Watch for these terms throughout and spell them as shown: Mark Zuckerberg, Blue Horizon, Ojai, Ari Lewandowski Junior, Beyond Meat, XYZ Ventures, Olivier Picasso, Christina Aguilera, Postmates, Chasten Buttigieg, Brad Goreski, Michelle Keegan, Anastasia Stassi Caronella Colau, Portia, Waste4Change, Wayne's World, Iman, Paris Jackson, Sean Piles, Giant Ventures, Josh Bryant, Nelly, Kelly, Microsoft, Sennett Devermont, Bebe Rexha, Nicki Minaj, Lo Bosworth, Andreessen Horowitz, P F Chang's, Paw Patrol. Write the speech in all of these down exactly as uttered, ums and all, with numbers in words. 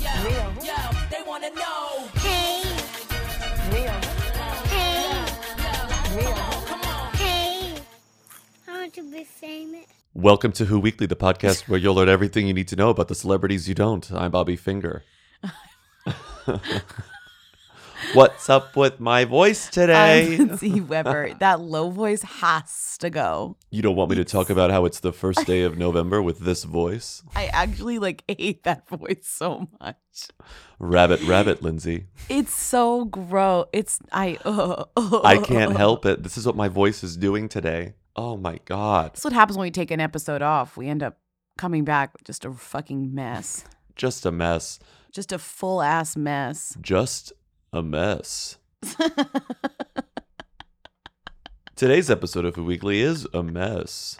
Yo, yo, they want to know. Hey. Real. Hey. Real. Come on. Hey. I want to be famous. Welcome to Who Weekly, the podcast where you'll learn everything you need to know about the celebrities you don't. I'm Bobby Finger. What's up with my voice today? I'm Lindsay Weber. That low voice has to go. You don't want me to talk about how it's the first day of November with this voice? I actually like hate that voice so much. Rabbit, rabbit, Lindsay. It's so gross. It's I. Uh, uh, I can't help it. This is what my voice is doing today. Oh my God. That's what happens when we take an episode off. We end up coming back with just a fucking mess. Just a mess. Just a full ass mess. Just. A mess. Today's episode of Who Weekly is a mess.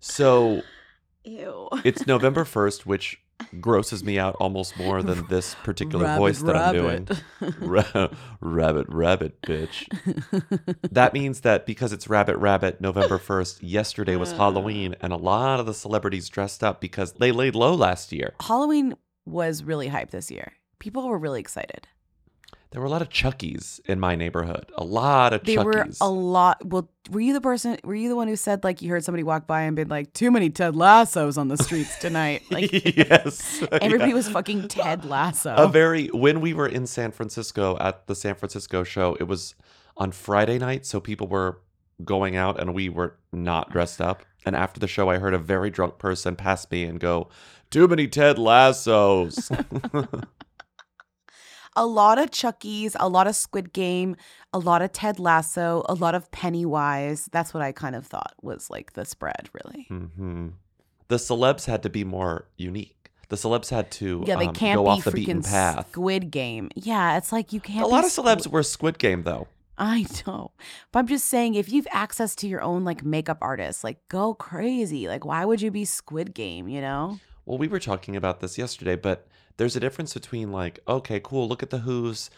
So Ew. It's November first, which grosses me out almost more than this particular rabbit, voice that rabbit. I'm doing. Ra- rabbit, rabbit, bitch. That means that because it's rabbit, rabbit, November first, yesterday was uh. Halloween, and a lot of the celebrities dressed up because they laid low last year. Halloween was really hype this year. People were really excited. There were a lot of Chuckies in my neighborhood. A lot of Chuckies. There were a lot. Well, were you the person, were you the one who said, like, you heard somebody walk by and been like, too many Ted Lassos on the streets tonight? Like, yes. Everybody yeah. was fucking Ted Lasso. A very, when we were in San Francisco at the San Francisco show, it was on Friday night. So people were going out and we were not dressed up. And after the show, I heard a very drunk person pass me and go, too many Ted Lassos. A lot of Chuckies, a lot of Squid Game, a lot of Ted Lasso, a lot of Pennywise. That's what I kind of thought was like the spread, really. Mm-hmm. The celebs had to be more unique. The celebs had to yeah, they um, can't go be off the beaten path. Squid Game. Yeah, it's like you can't. A lot of squ- celebs were Squid Game, though. I know. But I'm just saying, if you've access to your own like makeup artist, like go crazy. Like, why would you be Squid Game, you know? Well, we were talking about this yesterday, but there's a difference between like, okay, cool, look at the Who's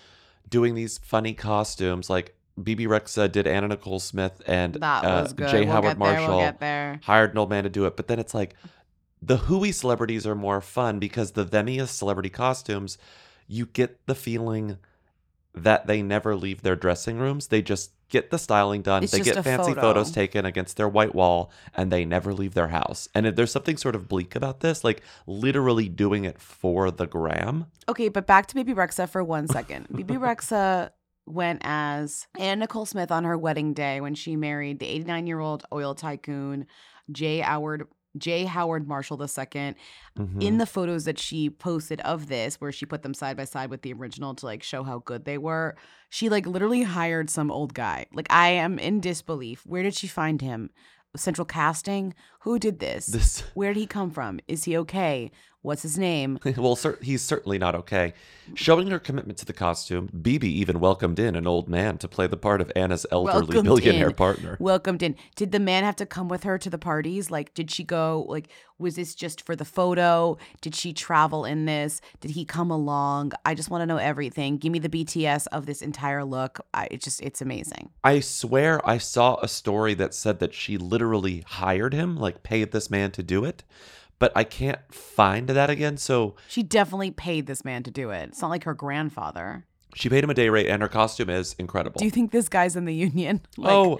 doing these funny costumes. Like Bebe Rexha did Anna Nicole Smith and uh, J. We'll Howard Marshall we'll hired an old man to do it. But then it's like the Who-y celebrities are more fun because the them-iest celebrity costumes, you get the feeling that they never leave their dressing rooms. They just get the styling done. It's they get fancy photo. photos taken against their white wall, and they never leave their house. And there's something sort of bleak about this, like literally doing it for the gram. Okay, but back to Bebe Rexha for one second. Bebe Rexha went as Anna Nicole Smith on her wedding day when she married the eighty-nine-year-old oil tycoon J. Howard J. Howard Marshall the second. Mm-hmm. In the photos that she posted of this, where she put them side by side with the original to like show how good they were, she like literally hired some old guy. Like, I am in disbelief. Where did she find him? Central casting? Who did this? this... Where did he come from? Is he okay? What's his name? Well, cer- he's certainly not okay. Showing her commitment to the costume, Bebe even welcomed in an old man to play the part of Anna's elderly welcomed billionaire in. partner. Welcomed in. Did the man have to come with her to the parties? Like, did she go, like, was this just for the photo? Did she travel in this? Did he come along? I just want to know everything. Give me the B T S of this entire look. I, it's just, it's amazing. I swear I saw a story that said that she literally hired him, like paid this man to do it. But I can't find that again, so... She definitely paid this man to do it. It's not like her grandfather. She paid him a day rate, and her costume is incredible. Do you think this guy's in the union? Like... Oh,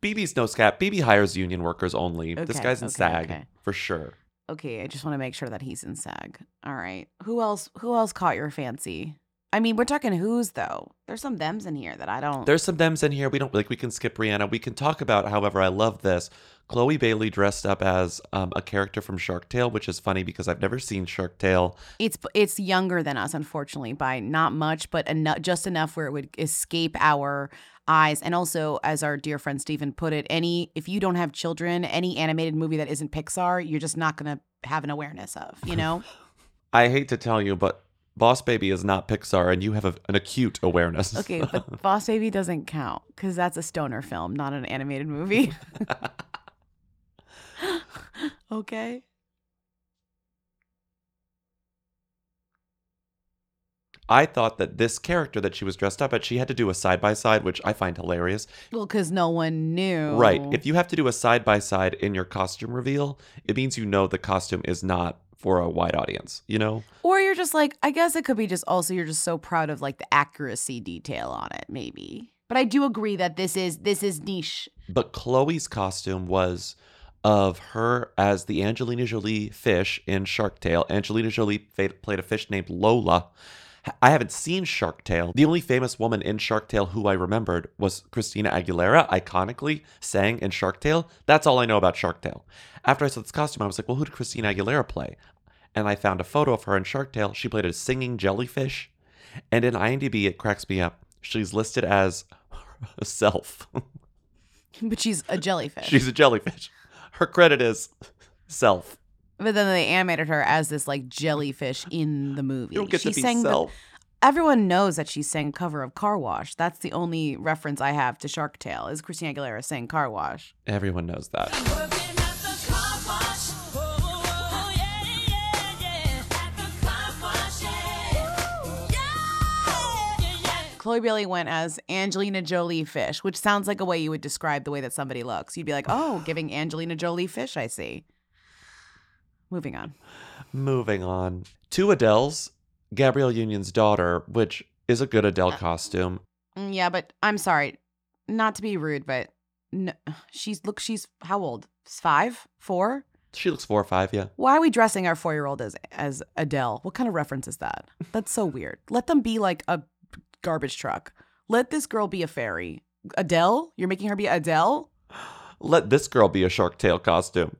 B B's no scat. B B hires union workers only. Okay, this guy's in okay, SAG okay. for sure. Okay, I just want to make sure that he's in SAG. All right. Who else? Who else caught your fancy? I mean, we're talking who's though. There's some thems in here that I don't. There's some thems in here. We don't like. We can skip Rihanna. We can talk about. However, I love this. Chloe Bailey dressed up as um, a character from Shark Tale, which is funny because I've never seen Shark Tale. It's it's younger than us, unfortunately, by not much, but eno- just enough where it would escape our eyes. And also, as our dear friend Stephen put it, any if you don't have children, any animated movie that isn't Pixar, you're just not going to have an awareness of, you know? I hate to tell you, but Boss Baby is not Pixar, and you have a, an acute awareness. Okay, but Boss Baby doesn't count because that's a stoner film, not an animated movie. Okay. I thought that this character that she was dressed up at, she had to do a side-by-side, which I find hilarious. Well, because no one knew. Right. If you have to do a side-by-side in your costume reveal, it means you know the costume is not for a wide audience, you know? Or you're just like, I guess it could be just also you're just so proud of like the accuracy detail on it, maybe. But I do agree that this is this is niche. But Chloe's costume was... of her as the Angelina Jolie fish in Shark Tale. Angelina Jolie played a fish named Lola. I haven't seen Shark Tale. The only famous woman in Shark Tale who I remembered was Christina Aguilera, iconically sang in Shark Tale. That's all I know about Shark Tale. After I saw this costume, I was like, well, who did Christina Aguilera play? And I found a photo of her in Shark Tale. She played a singing jellyfish. And in I M D B, it cracks me up. She's listed as herself. But she's a jellyfish. She's a jellyfish. Her credit is self. But then they animated her as this like jellyfish in the movie. You don't get she to be sang self. The, everyone knows that she sang cover of Car Wash. That's the only reference I have to Shark Tale is Christina Aguilera sang Car Wash. Everyone knows that. Chloe Bailey went as Angelina Jolie fish, which sounds like a way you would describe the way that somebody looks. You'd be like, oh, giving Angelina Jolie fish, I see. Moving on. Moving on. Two Adeles, Gabrielle Union's daughter, which is a good Adele uh, costume. Yeah, but I'm sorry. Not to be rude, but no, she's, look, she's, how old? Five? Four? She looks four or five, yeah. Why are we dressing our four-year-old as, as Adele? What kind of reference is that? That's so weird. Let them be like a... garbage truck. Let this girl be a fairy. Adele? You're making her be Adele? Let this girl be a Shark Tale costume.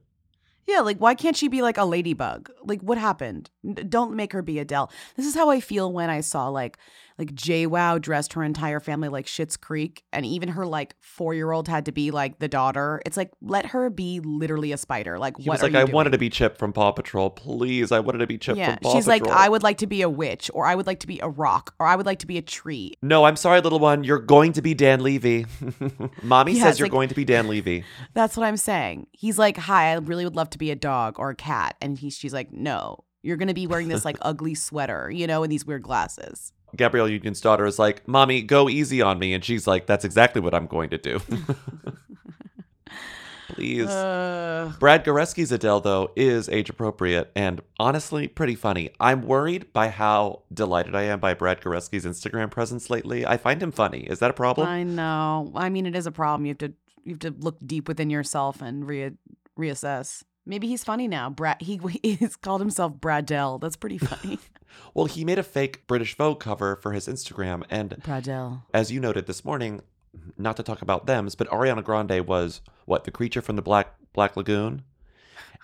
Yeah, like why can't she be like a ladybug? Like what happened? Don't make her be Adele. This is how I feel when I saw like like JWoww dressed her entire family like Schitt's Creek, and even her like four-year-old had to be like the daughter. It's like let her be literally a spider. Like he what was are like you I doing? Wanted to be Chip from Paw Patrol. Please, I wanted to be Chip yeah, from Paw Patrol. She's like I would like to be a witch, or I would like to be a rock, or I would like to be a tree. No, I'm sorry, little one. You're going to be Dan Levy. Mommy yeah, says you're like, going to be Dan Levy. That's what I'm saying. He's like, hi, I really would love to to be a dog or a cat, and he she's like, no, you're gonna be wearing this like ugly sweater, you know, and these weird glasses. Gabrielle Union's daughter is like, mommy, go easy on me, and she's like, that's exactly what I'm going to do. Please. uh... Brad Goreski's Adele though is age appropriate and honestly pretty funny. I'm worried by how delighted I am by Brad Goreski's Instagram presence lately. I find him funny. Is that a problem? I know. I mean, it is a problem. You have to you have to look deep within yourself and re- reassess. Maybe he's funny now. Brad, he he's called himself Bradell. That's pretty funny. Well, he made a fake British Vogue cover for his Instagram. And Bradell. As you noted this morning, not to talk about thems, but Ariana Grande was, what, the creature from the Black Black Lagoon?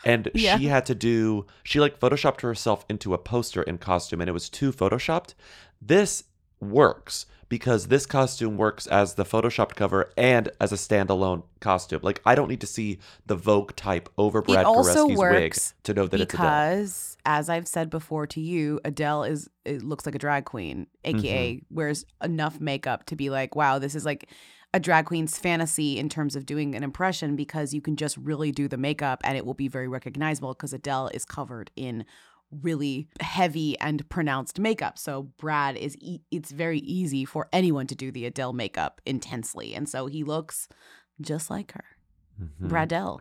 And yeah. she had to do, she like photoshopped herself into a poster in costume, and it was too photoshopped. This works because this costume works as the photoshopped cover and as a standalone costume. Like, I don't need to see the Vogue type over Brad Goreski's wig to know that it's Adele. Because, as I've said before to you, Adele is it looks like a drag queen, a k a mm-hmm. wears enough makeup to be like, wow, this is like a drag queen's fantasy in terms of doing an impression, because you can just really do the makeup and it will be very recognizable because Adele is covered in really heavy and pronounced makeup. So Brad is e- it's very easy for anyone to do the Adele makeup intensely, and so he looks just like her. Mm-hmm. Bradell.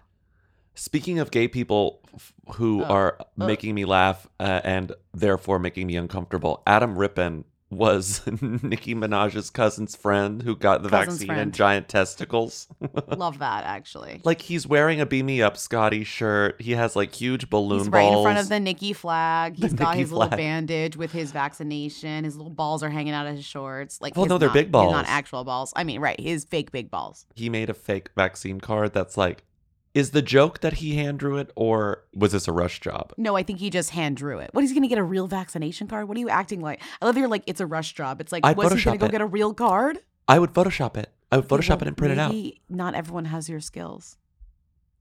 Speaking of gay people f- who oh. are oh. making me laugh uh, and therefore making me uncomfortable, Adam Rippon was Nicki Minaj's cousin's friend who got the cousin's vaccine friend. And giant testicles. Love that, actually. Like, he's wearing a Beam Me Up Scotty shirt. He has, like, huge balloon he's balls. He's right in front of the Nicki flag. He's the got Nicki his flag. Little bandage with his vaccination. His little balls are hanging out of his shorts. Like, well, no, they're not, big balls. Not actual balls. I mean, right, his fake big balls. He made a fake vaccine card that's like, is the joke that he hand drew it, or was this a rush job? No, I think he just hand drew it. What, he's going to get a real vaccination card? What are you acting like? I love you're like, it's a rush job. It's like, I'd was Photoshop he going to go get a real card? I would Photoshop it. I would Photoshop well, it and print it out. Not everyone has your skills.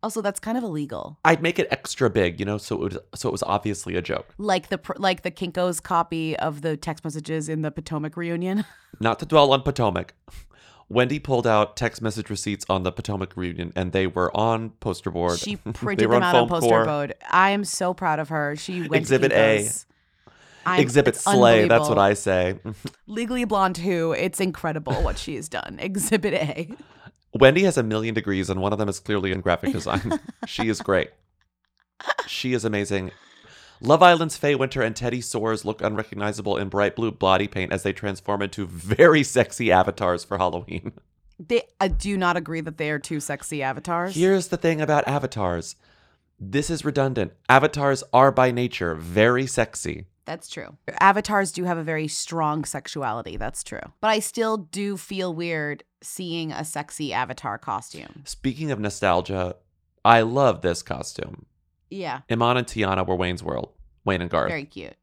Also, that's kind of illegal. I'd make it extra big, you know, so it was, so it was obviously a joke. Like the like the Kinko's copy of the text messages in the Potomac reunion. Not to dwell on Potomac. Wendy pulled out text message receipts on the Potomac reunion, and they were on poster board. She printed them out on poster core. board. I am so proud of her. She went Exhibit to A. I'm, Exhibit Slay. That's what I say. Legally Blonde two. It's incredible what she has done. Exhibit A. Wendy has a million degrees, and one of them is clearly in graphic design. She is great. She is amazing. Love Island's Faye Winter and Teddy Soares look unrecognizable in bright blue body paint as they transform into very sexy avatars for Halloween. They, I do not agree that they are two sexy avatars. Here's the thing about avatars. This is redundant. Avatars are by nature very sexy. That's true. Avatars do have a very strong sexuality. That's true. But I still do feel weird seeing a sexy avatar costume. Speaking of nostalgia, I love this costume. Yeah. Iman and Tiana were Wayne's World. Wayne and Garth. Very cute.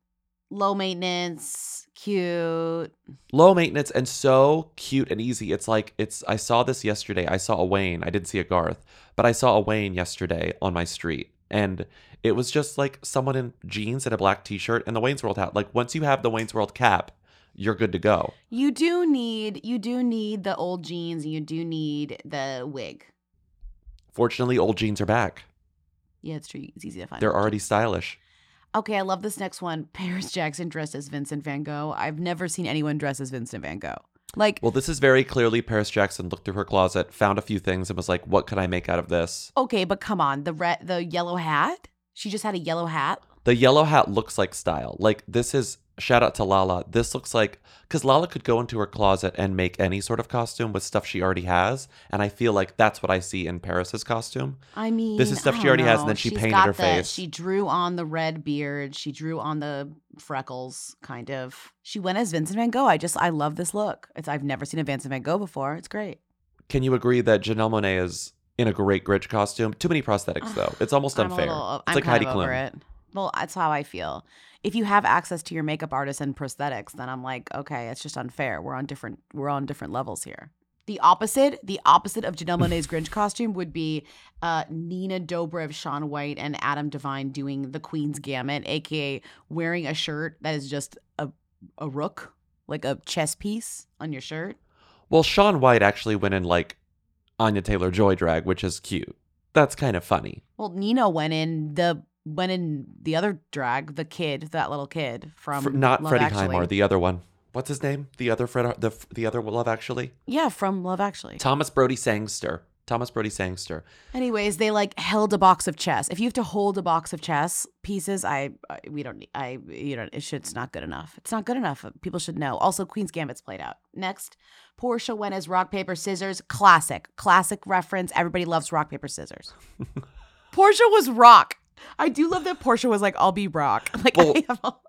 Low maintenance, cute. Low maintenance and so cute and easy. It's like, it's. I saw this yesterday. I saw a Wayne. I didn't see a Garth. But I saw a Wayne yesterday on my street. And it was just like someone in jeans and a black t-shirt and the Wayne's World hat. Like, once you have the Wayne's World cap, you're good to go. You do need, you do need the old jeans and you do need the wig. Fortunately, old jeans are back. Yeah, it's true. It's easy to find. They're already stylish. Okay, I love this next one. Paris Jackson dressed as Vincent Van Gogh. I've never seen anyone dress as Vincent Van Gogh. Like, well, this is very clearly Paris Jackson looked through her closet, found a few things, and was like, "What could I make out of this?" Okay, but come on, the red, the yellow hat. She just had a yellow hat. The yellow hat looks like style. Like, this is shout out to Lala. This looks like because Lala could go into her closet and make any sort of costume with stuff she already has, and I feel like that's what I see in Paris's costume. I mean, this is stuff she already know. has, and then she She's painted her the, face. She drew on the red beard. She drew on the freckles, kind of. She went as Vincent Van Gogh. I just, I love this look. It's I've never seen a Vincent Van Gogh before. It's great. Can you agree that Janelle Monáe is in a great Grinch costume? Too many prosthetics, though. It's almost I'm unfair. A little, it's I'm like kind Heidi of over Klum. It. Well, that's how I feel. If you have access to your makeup artist and prosthetics, then I'm like, okay, it's just unfair. We're on different we're on different levels here. The opposite, the opposite of Janelle Monáe's Grinch costume would be uh, Nina Dobrev, Shaun White, and Adam Devine doing the Queen's Gambit, aka wearing a shirt that is just a a rook, like a chess piece on your shirt. Well, Shaun White actually went in like Anya Taylor-Joy drag, which is cute. That's kind of funny. Well, Nina went in the When in the other drag, the kid, that little kid from For, not Love Freddie Actually. Highmore, the other one. What's his name? The other Fred, the the other Love Actually. Yeah, from Love Actually. Thomas Brodie Sangster. Thomas Brodie Sangster. Anyways, they like held a box of chess. If you have to hold a box of chess pieces, I, I we don't need. I you know it should, it's not good enough. It's not good enough. People should know. Also, Queen's Gambit's played out. Next, Portia went as Rock Paper Scissors. Classic, classic reference. Everybody loves Rock Paper Scissors. Portia was Rock. I do love that Portia was like, I'll be Brock. Like, well, I have all...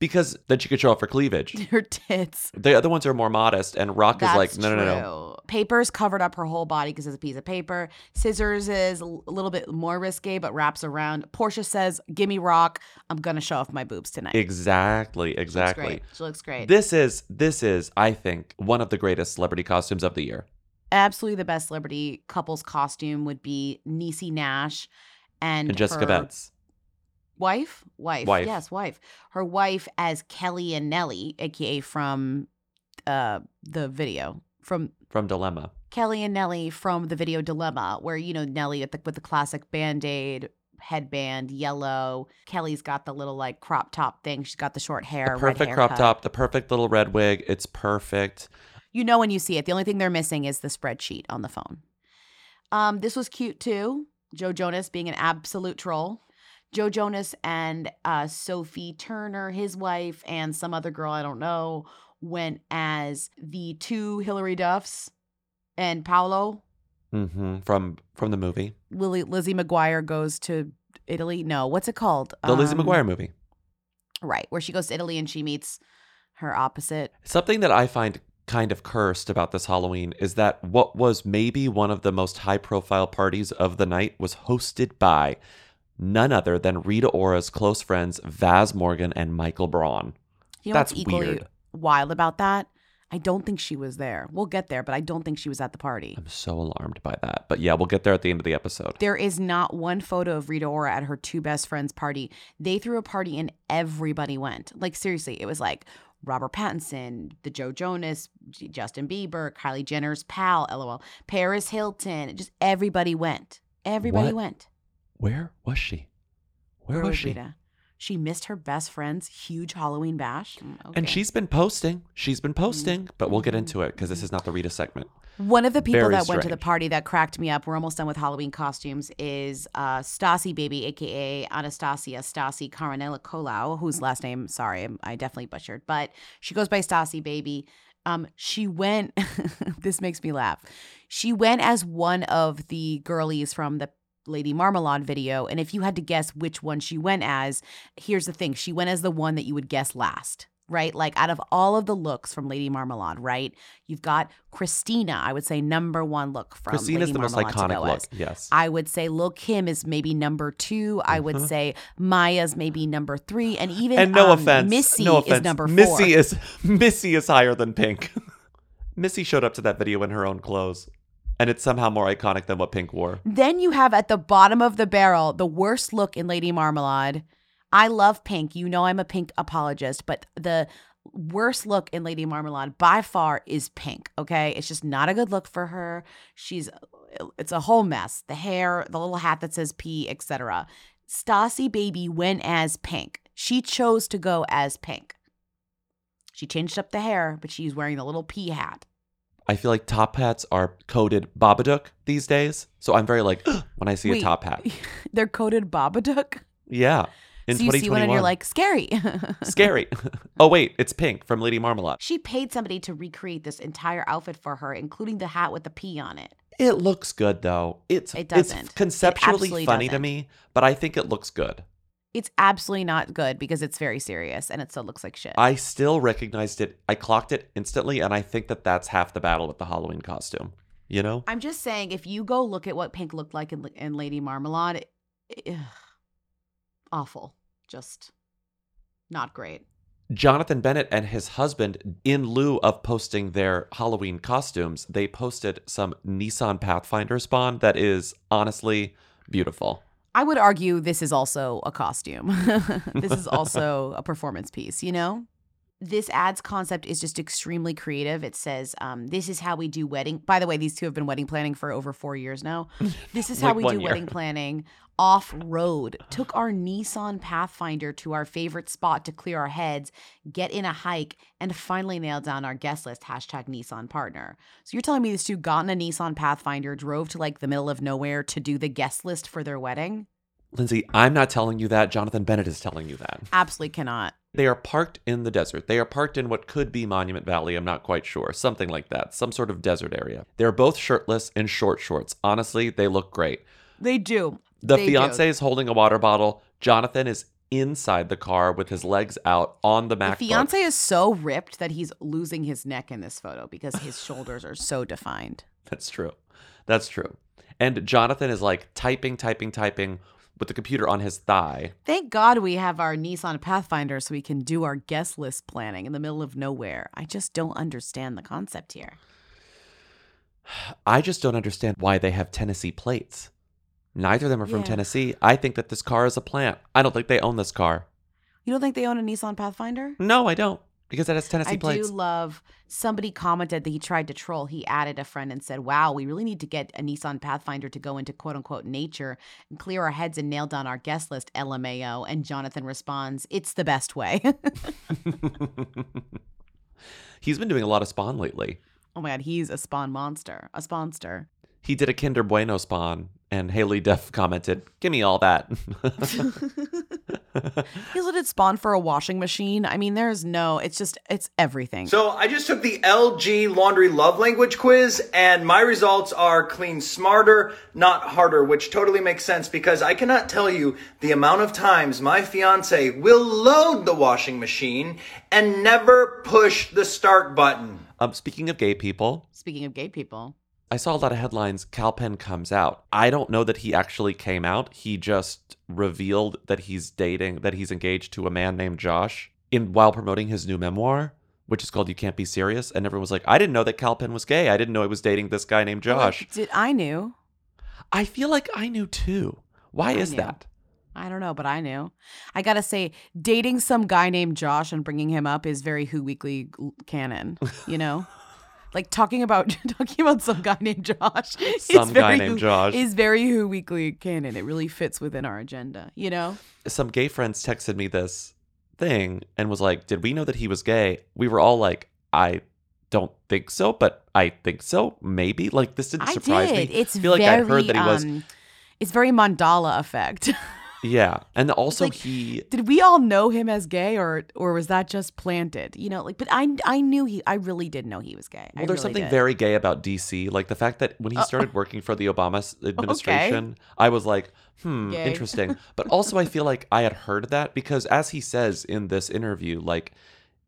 Because then she could show off her cleavage. Her tits. The other ones are more modest, and Rock That's is like, no, true. no, no, no. Paper's covered up her whole body because it's a piece of paper. Scissors is a little bit more risque, but wraps around. Portia says, give me Rock. I'm going to show off my boobs tonight. Exactly, exactly. She looks great. She looks great. This is, this is, I think, one of the greatest celebrity costumes of the year. Absolutely the best celebrity couple's costume would be Niecy Nash. And, and Jessica Betts. Wife? wife? Wife. Yes, wife. Her wife as Kelly and Nelly, a k a from uh, the video. From from Dilemma. Kelly and Nelly from the video Dilemma, where, you know, Nelly with the, with the classic Band-Aid headband, yellow. Kelly's got the little, like, crop top thing. She's got the short hair, the perfect red crop top, the perfect little red wig. It's perfect. You know when you see it. The only thing they're missing is the spreadsheet on the phone. Um, this was cute, too. Joe Jonas being an absolute troll. Joe Jonas and uh, Sophie Turner, his wife, and some other girl I don't know, went as the two Hillary Duffs and Paolo. Mm-hmm. From from the movie. Lily, Lizzie McGuire goes to Italy. No, what's it called? The um, Lizzie McGuire movie. Right, where she goes to Italy and she meets her opposite. Something that I find kind of cursed about this Halloween is that what was maybe one of the most high-profile parties of the night was hosted by none other than Rita Ora's close friends Vaz Morgan and Michael Braun. You know That's what's equally weird. Wild about that? I don't think she was there. We'll get there, but I don't think she was at the party. I'm so alarmed by that. But yeah, we'll get there at the end of the episode. There is not one photo of Rita Ora at her two best friends' party. They threw a party and everybody went. Like, seriously, it was like Robert Pattinson, the Joe Jonas, Justin Bieber, Kylie Jenner's pal, LOL, Paris Hilton. Just everybody went. Everybody what? went. Where was she? Where, Where was, was she? Rita? She missed her best friend's huge Halloween bash. Okay. And she's been posting. She's been posting. But we'll get into it because this is not the Rita segment. One of the people Very that strange. went to the party that cracked me up, we're almost done with Halloween costumes, is uh, Stassi Baby, a k a. Anastasia Stassi Caronella Colau, whose last name, sorry, I definitely butchered. But she goes by Stassi Baby. Um, she went, this makes me laugh. She went as one of the girlies from the Lady Marmalade video, and if you had to guess which one she went as, here's the thing, she went as the one that you would guess last, right? Like, out of all of the looks from Lady Marmalade, right, you've got Christina, I would say number one look from Christina's Lady the Marmalade most iconic look, as. yes. I would say Lil' Kim is maybe number two, I would mm-hmm. say Maya's maybe number three, and even and no um, offense, Missy no offense. is number four. Missy is, Missy is higher than Pink. Missy showed up to that video in her own clothes. And it's somehow more iconic than what Pink wore. Then you have at the bottom of the barrel the worst look in Lady Marmalade. I love Pink. You know I'm a Pink apologist. But the worst look in Lady Marmalade by far is Pink, okay? It's just not a good look for her. She's – it's a whole mess. The hair, the little hat that says P, et cetera. Stassi Baby went as Pink. She chose to go as Pink. She changed up the hair, but she's wearing the little P hat. I feel like top hats are coded Babadook these days. So I'm very like, when I see Wait, a top hat. They're coded Babadook? Yeah. In so you see one and you're like, scary. Scary. Oh, wait, it's Pink from Lady Marmalade. She paid somebody to recreate this entire outfit for her, including the hat with the P on it. It looks good, though. It's, it doesn't. It's conceptually it funny doesn't. to me, but I think it looks good. It's absolutely not good because it's very serious and it still looks like shit. I still recognized it. I clocked it instantly, and I think that that's half the battle with the Halloween costume, you know? I'm just saying, if you go look at what Pink looked like in, in Lady Marmalade, it, it, awful. Just not great. Jonathan Bennett and his husband, in lieu of posting their Halloween costumes, they posted some Nissan Pathfinder spawn that is honestly beautiful. I would argue this is also a costume. This is also a performance piece, you know? This ad's concept is just extremely creative. It says, um, this is how we do wedding. By the way, these two have been wedding planning for over four years now. This is like how we do year. wedding planning. Off-road. Took our Nissan Pathfinder to our favorite spot to clear our heads, get in a hike, and finally nail down our guest list. Hashtag Nissan partner. So you're telling me these two got in a Nissan Pathfinder, drove to like the middle of nowhere to do the guest list for their wedding? Lindsay, I'm not telling you that. Jonathan Bennett is telling you that. Absolutely cannot. They are parked in the desert. They are parked in what could be Monument Valley. I'm not quite sure. Something like that. Some sort of desert area. They're both shirtless and short shorts. Honestly, they look great. They do. The they fiance do. is holding a water bottle. Jonathan is inside the car with his legs out on the MacBook. The fiance is so ripped that he's losing his neck in this photo because his shoulders are so defined. That's true. That's true. And Jonathan is like typing, typing, typing with the computer on his thigh. Thank God we have our Nissan Pathfinder so we can do our guest list planning in the middle of nowhere. I just don't understand the concept here. I just don't understand why they have Tennessee plates. Neither of them are from yeah. Tennessee. I think that this car is a plant. I don't think they own this car. You don't think they own a Nissan Pathfinder? No, I don't. Because that has Tennessee I plates. I do love, somebody commented that he tried to troll. He added a friend and said, wow, we really need to get a Nissan Pathfinder to go into quote unquote nature and clear our heads and nail down our guest list, L M A O. And Jonathan responds, it's the best way. He's been doing a lot of spawn lately. Oh my God, he's a spawn monster. A spawnster. He did a Kinder Bueno spawn, and Haley Duff commented, give me all that. He let it spawn for a washing machine. I mean, there's no, it's just, it's everything. So I just took the L G Laundry Love Language quiz, and my results are clean smarter, not harder, which totally makes sense because I cannot tell you the amount of times my fiance will load the washing machine and never push the start button. Um, speaking of gay people. Speaking of gay people. I saw a lot of headlines, Kalpen comes out. I don't know that he actually came out. He just revealed that he's dating, that he's engaged to a man named Josh in while promoting his new memoir, which is called You Can't Be Serious. And everyone was like, I didn't know that Kalpen was gay. I didn't know he was dating this guy named Josh. Did I knew. I feel like I knew too. Why I is knew. that? I don't know, but I knew. I got to say, dating some guy named Josh and bringing him up is very Who Weekly canon, you know? Like talking about talking about some guy named Josh. Some guy named Josh is very Who Weekly canon. It really fits within our agenda, you know? Some gay friends texted me this thing and was like, did we know that he was gay? We were all like, I don't think so, but I think so, maybe. Like, this didn't surprise me. I did. It's I feel very, like I heard that he was. Um, it's very mandala effect. Yeah. And also like, he... Did we all know him as gay or or was that just planted? You know, like, but I I knew he... I really did know he was gay. Well, I there's really something did. very gay about D C. Like, the fact that when he started uh, working for the Obama administration, okay. I was like, hmm, gay. Interesting. But also I feel like I had heard that because as he says in this interview, like,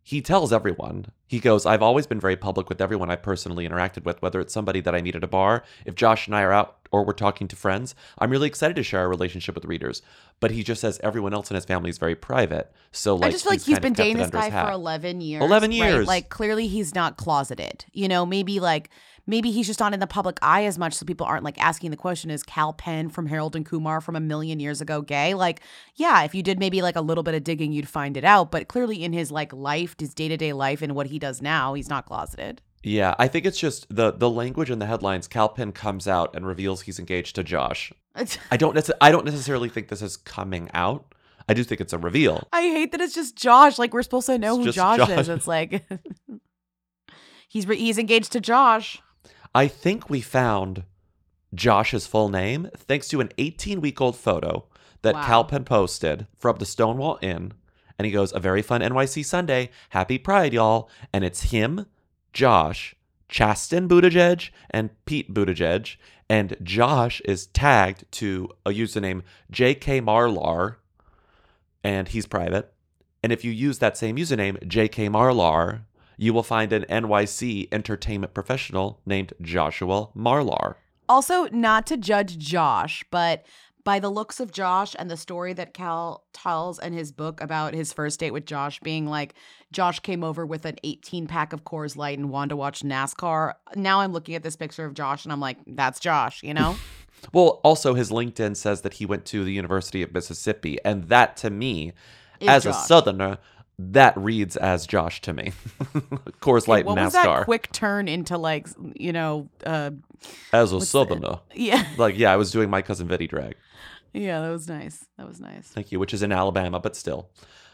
he tells everyone, he goes, I've always been very public with everyone I personally interacted with, whether it's somebody that I meet at a bar, if Josh and I are out, or we're talking to friends, I'm really excited to share our relationship with readers. But he just says everyone else in his family is very private. So like, I just feel like he's, he's been dating this guy for eleven years. eleven years. Right? Like clearly he's not closeted. You know, maybe like, maybe he's just not in the public eye as much so people aren't like asking the question, is Kalpen from Harold and Kumar from a million years ago gay? Like, yeah, if you did maybe like a little bit of digging, you'd find it out. But clearly in his like life, his day-to-day life and what he does now, he's not closeted. Yeah, I think it's just the the language in the headlines. Kalpen comes out and reveals he's engaged to Josh. I don't nece- I don't necessarily think this is coming out. I do think it's a reveal. I hate that it's just Josh. Like, we're supposed to know it's who Josh, Josh is. It's like, he's re- he's engaged to Josh. I think we found Josh's full name thanks to an eighteen-week-old photo that wow. Kalpen posted from the Stonewall Inn. And he goes, a very fun N Y C Sunday. Happy Pride, y'all. And it's him, Josh, Chasten Buttigieg, and Pete Buttigieg. And Josh is tagged to a username J K Marlar, and he's private. And if you use that same username, J K Marlar, you will find an N Y C entertainment professional named Joshua Marlar. Also, not to judge Josh, but by the looks of Josh and the story that Cal tells in his book about his first date with Josh being like, Josh came over with an eighteen-pack of Coors Light and wanted to watch NASCAR. Now I'm looking at this picture of Josh and I'm like, that's Josh, you know? Well, also his LinkedIn says that he went to the University of Mississippi. And that to me, is as Josh. a Southerner, that reads as Josh to me. Coors Light okay, and NASCAR. What was that quick turn into like, you know? Uh, as a Southerner. It? Yeah. Like, yeah, I was doing My Cousin Vinny drag. Yeah, that was nice. That was nice. Thank you, which is in Alabama, but still.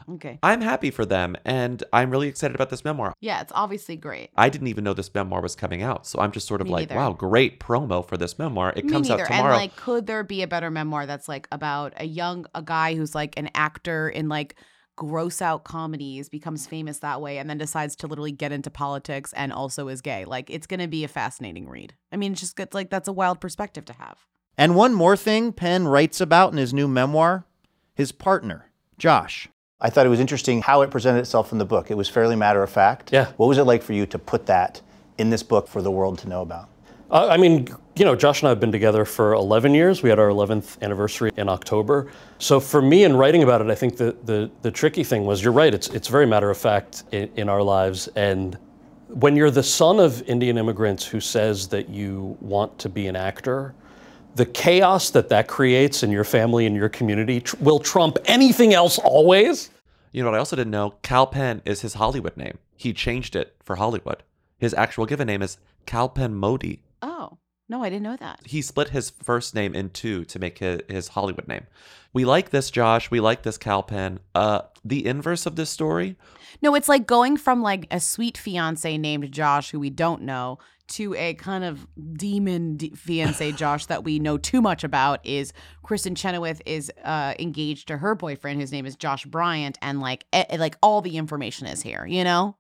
Okay. I'm happy for them, and I'm really excited about this memoir. Yeah, it's obviously great. I didn't even know this memoir was coming out, so I'm just sort of Me like, neither. wow, great promo for this memoir. It Me comes neither. out tomorrow. And like, could there be a better memoir that's like about a young a guy who's like an actor in like gross out comedies, becomes famous that way, and then decides to literally get into politics and also is gay? Like, it's going to be a fascinating read. I mean, it's just it's like that's a wild perspective to have. And one more thing Penn writes about in his new memoir, his partner, Josh. I thought it was interesting how it presented itself in the book. It was fairly matter of fact. Yeah. What was it like for you to put that in this book for the world to know about? Uh, I mean, you know, Josh and I have been together for eleven years. We had our eleventh anniversary in October. So for me in writing about it, I think the, the, the tricky thing was, you're right, it's, it's very matter of fact in, in our lives. And when you're the son of Indian immigrants who says that you want to be an actor, the chaos that that creates in your family and your community tr- will trump anything else always. You know what I also didn't know? Kalpen is his Hollywood name. He changed it for Hollywood. His actual given name is Kalpen Modi. Oh, no, I didn't know that. He split his first name in two to make his, his Hollywood name. We like this, Josh. We like this, Kalpen. Uh, the inverse of this story? No, it's like going from like a sweet fiance named Josh, who we don't know, to a kind of demon de- fiancé, Josh, that we know too much about, is Kristen Chenoweth is uh, engaged to her boyfriend, whose name is Josh Bryant, and like e- like all the information is here, you know?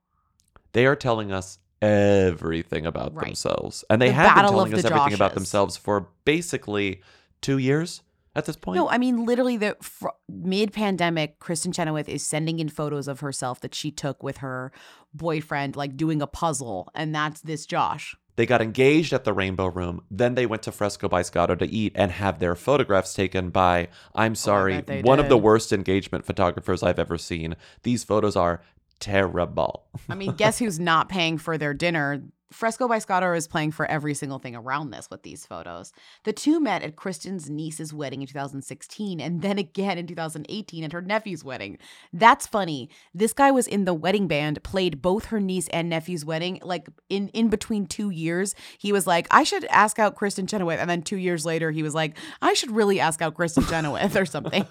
They are telling us everything about right. themselves. And they the have been telling us everything Joshes. About themselves for basically two years at this point. No, I mean, literally, the fr- mid-pandemic, Kristen Chenoweth is sending in photos of herself that she took with her boyfriend, like doing a puzzle. And that's this Josh. They got engaged at the Rainbow Room. Then they went to Fresco by Scotto to eat and have their photographs taken by, I'm sorry, oh, one did. of the worst engagement photographers I've ever seen. These photos are terrible. I mean, guess who's not paying for their dinner? Fresco by Scotto is playing for every single thing around this with these photos. The two met at Kristen's niece's wedding in two thousand sixteen and then again in two thousand eighteen at her nephew's wedding. That's funny. This guy was in the wedding band, played both her niece and nephew's wedding. Like in, in between two years, he was like, I should ask out Kristen Chenoweth. And then two years later, he was like, I should really ask out Kristen Chenoweth or something.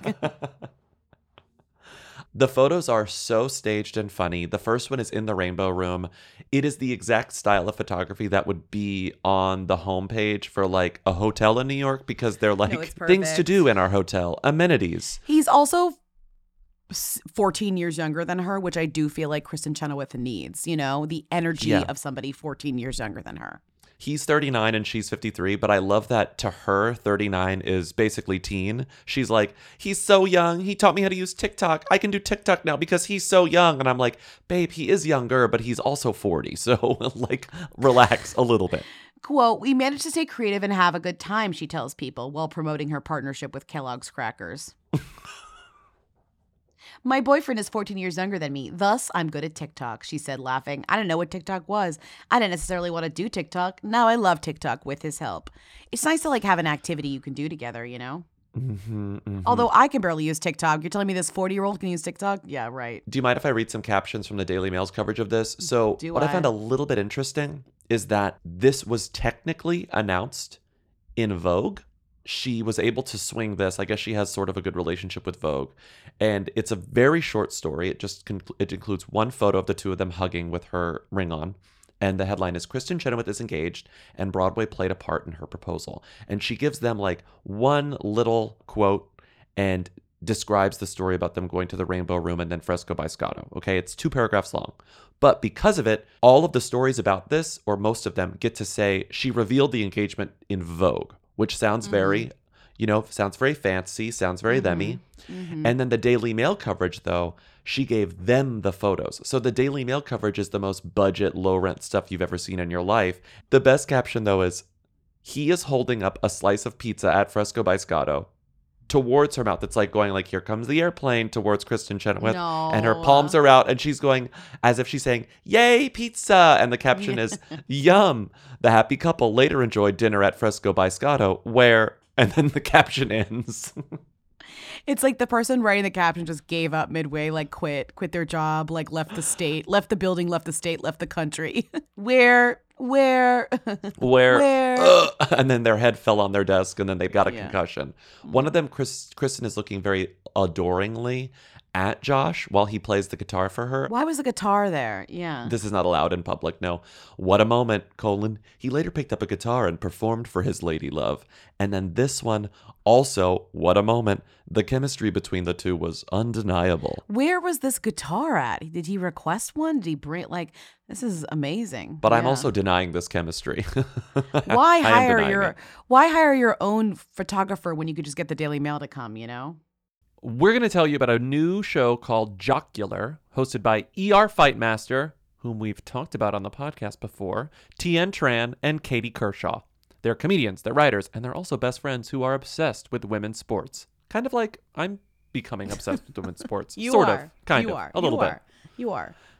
The photos are so staged and funny. The first one is in the Rainbow Room. It is the exact style of photography that would be on the homepage for like a hotel in New York, because they're like no, things to do in our hotel, amenities. He's also fourteen years younger than her, which I do feel like Kristen Chenoweth needs, you know, the energy yeah. of somebody fourteen years younger than her. He's thirty-nine and she's fifty-three, but I love that to her, thirty-nine is basically teen. She's like, he's so young. He taught me how to use TikTok. I can do TikTok now because he's so young. And I'm like, babe, he is younger, but he's also forty. So, like, relax a little bit. Quote, we managed to stay creative and have a good time, she tells people, while promoting her partnership with Kellogg's Crackers. My boyfriend is fourteen years younger than me, thus I'm good at TikTok, she said, laughing. I didn't know what TikTok was. I didn't necessarily want to do TikTok. Now I love TikTok with his help. It's nice to like have an activity you can do together, you know? Mm-hmm, mm-hmm. Although I can barely use TikTok. You're telling me this forty-year-old can use TikTok? Yeah, right. Do you mind if I read some captions from the Daily Mail's coverage of this? So do what I? I found a little bit interesting is that this was technically announced in Vogue. She was able to swing this. I guess she has sort of a good relationship with Vogue. And it's a very short story. It just conc- it includes one photo of the two of them hugging with her ring on. And the headline is, Kristen Chenoweth is engaged and Broadway played a part in her proposal. And she gives them like one little quote and describes the story about them going to the Rainbow Room and then Fresco by Scotto. Okay, it's two paragraphs long. But because of it, all of the stories about this, or most of them, get to say she revealed the engagement in Vogue, which sounds very, mm-hmm. you know, sounds very fancy, sounds very mm-hmm. them-y. Mm-hmm. And then the Daily Mail coverage, though, she gave them the photos. So the Daily Mail coverage is the most budget, low-rent stuff you've ever seen in your life. The best caption, though, is, he is holding up a slice of pizza at Fresco by Scotto towards her mouth. It's like going like, here comes the airplane towards Kristen Chenoweth. No. And her palms are out and she's going as if she's saying, yay, pizza. And the caption is, yum. The happy couple later enjoyed dinner at Fresco by Scotto where, and then the caption ends. It's like the person writing the caption just gave up midway, like quit, quit their job, like left the state, left the building, left the state, left the country. Where... Where? Where? Where? Uh, and then their head fell on their desk and then they got a yeah. concussion. One of them, Chris, Kristen, is looking very adoringly at Josh while he plays the guitar for her. Why was the guitar there? Yeah. This is not allowed in public, no. What a moment, colon. He later picked up a guitar and performed for his lady love. And then this one, also, what a moment. The chemistry between the two was undeniable. Where was this guitar at? Did he request one? Did he bring, like... This is amazing. But yeah. I'm also denying this chemistry. Why hire your it. Why hire your own photographer when you could just get the Daily Mail to come, you know? We're going to tell you about a new show called Jocular, hosted by E R Fightmaster, whom we've talked about on the podcast before, T N Tran, and Katie Kershaw. They're comedians, they're writers, and they're also best friends who are obsessed with women's sports. Kind of like I'm becoming obsessed with women's sports. You sort are. of. Kind you of. Are. A little you bit. Are. You are.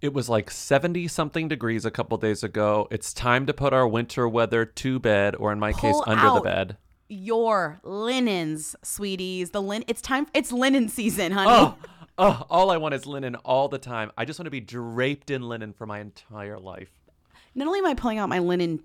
It was like seventy-something degrees a couple days ago. It's time to put our winter weather to bed, or in my Pull case, under out. the bed. Your linens, sweeties. The lin it's time it's linen season, honey. Oh, oh, all I want is linen all the time. I just want to be draped in linen for my entire life. Not only am I pulling out my linen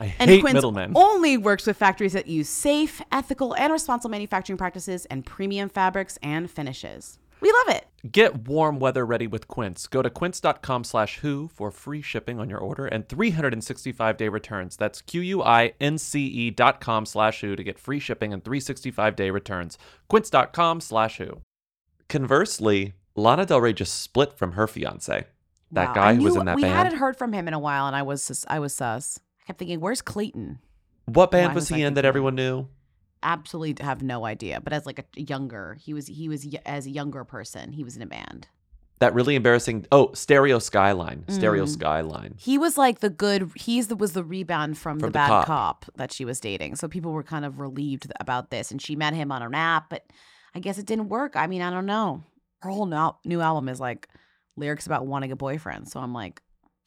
I hate and Quince middlemen. Only works with factories that use safe, ethical, and responsible manufacturing practices and premium fabrics and finishes. We love it. Get warm weather ready with Quince. Go to quince dot com slash who for free shipping on your order and three hundred sixty-five day returns. That's Q U I N C E dot com slash who to get free shipping and three hundred sixty-five day returns. Quince dot com slash who. Conversely, Lana Del Rey just split from her fiance. That wow. guy who was in that we band. We hadn't heard from him in a while, and I was sus- I was sus. I kept thinking, where's Clayton? What band Why was he I in that everyone knew? Absolutely have no idea. But as like a younger, he was he was as a younger person, he was in a band. That really embarrassing. Oh, Stereo Skyline. Stereo mm. Skyline. He was like the good. He's the was the rebound from, from the, the bad cop. cop that she was dating. So people were kind of relieved about this, and she met him on an app, but I guess it didn't work. I mean, I don't know. Her whole no- new album is like lyrics about wanting a boyfriend. So I'm like,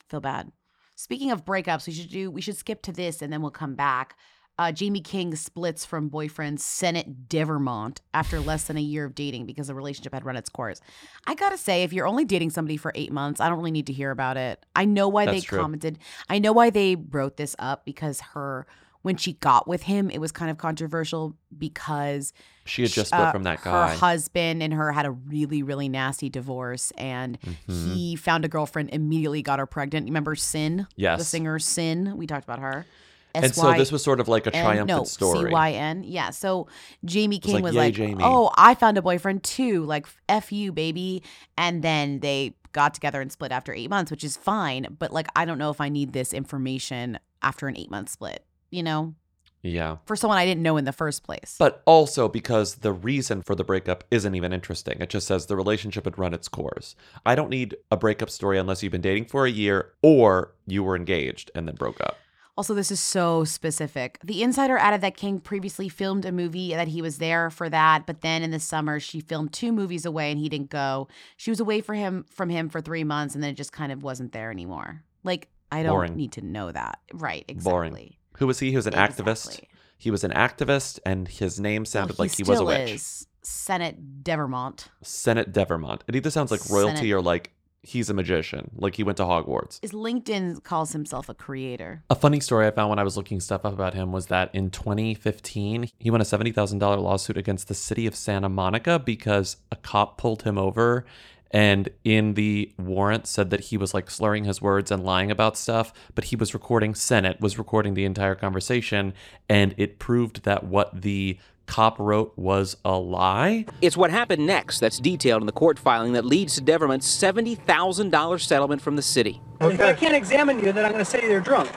feel bad. Speaking of breakups, we should do we should skip to this and then we'll come back. Uh, Jamie King splits from boyfriend Sennett Devermont after less than a year of dating because the relationship had run its course. I gotta say, if you're only dating somebody for eight months, I don't really need to hear about it. I know why That's they true. commented. I know why they wrote this up because her when she got with him, it was kind of controversial because she had just split uh, from that guy. Her husband and her had a really, really nasty divorce, and mm-hmm. he found a girlfriend, immediately got her pregnant. Remember Sin? Yes. The singer Sin. We talked about her. S Y N And so this was sort of like a triumphant no, story. C Y N Yeah. So Jamie King was like, was like oh, I found a boyfriend too. Like, F you, baby. And then they got together and split after eight months, which is fine. But like, I don't know if I need this information after an eight-month split, you know? Yeah. For someone I didn't know in the first place. But also because the reason for the breakup isn't even interesting. It just says the relationship had run its course. I don't need a breakup story unless you've been dating for a year or you were engaged and then broke up. Also, this is so specific. The Insider added that King previously filmed a movie, that he was there for that. But then in the summer, she filmed two movies away and he didn't go. She was away for him from him for three months and then it just kind of wasn't there anymore. Like, I don't Boring. need to know that. Right, exactly. Boring. Who was he? He was an exactly. activist. He was an activist, and his name sounded well, he like he was a witch. He still is. Sennett Devermont. Sennett Devermont. It either sounds like royalty Sennett. or like he's a magician, like he went to Hogwarts. His LinkedIn calls himself a creator. A funny story I found when I was looking stuff up about him was that in twenty fifteen, he won a seventy thousand dollars lawsuit against the city of Santa Monica because a cop pulled him over and in the warrant said that he was like slurring his words and lying about stuff, but he was recording, Sennett was recording the entire conversation, and it proved that what the cop wrote was a lie. It's what happened next that's detailed in the court filing that leads to Devermont's seventy thousand dollars settlement from the city. Okay. If I can't examine you, then I'm going to say you're drunk.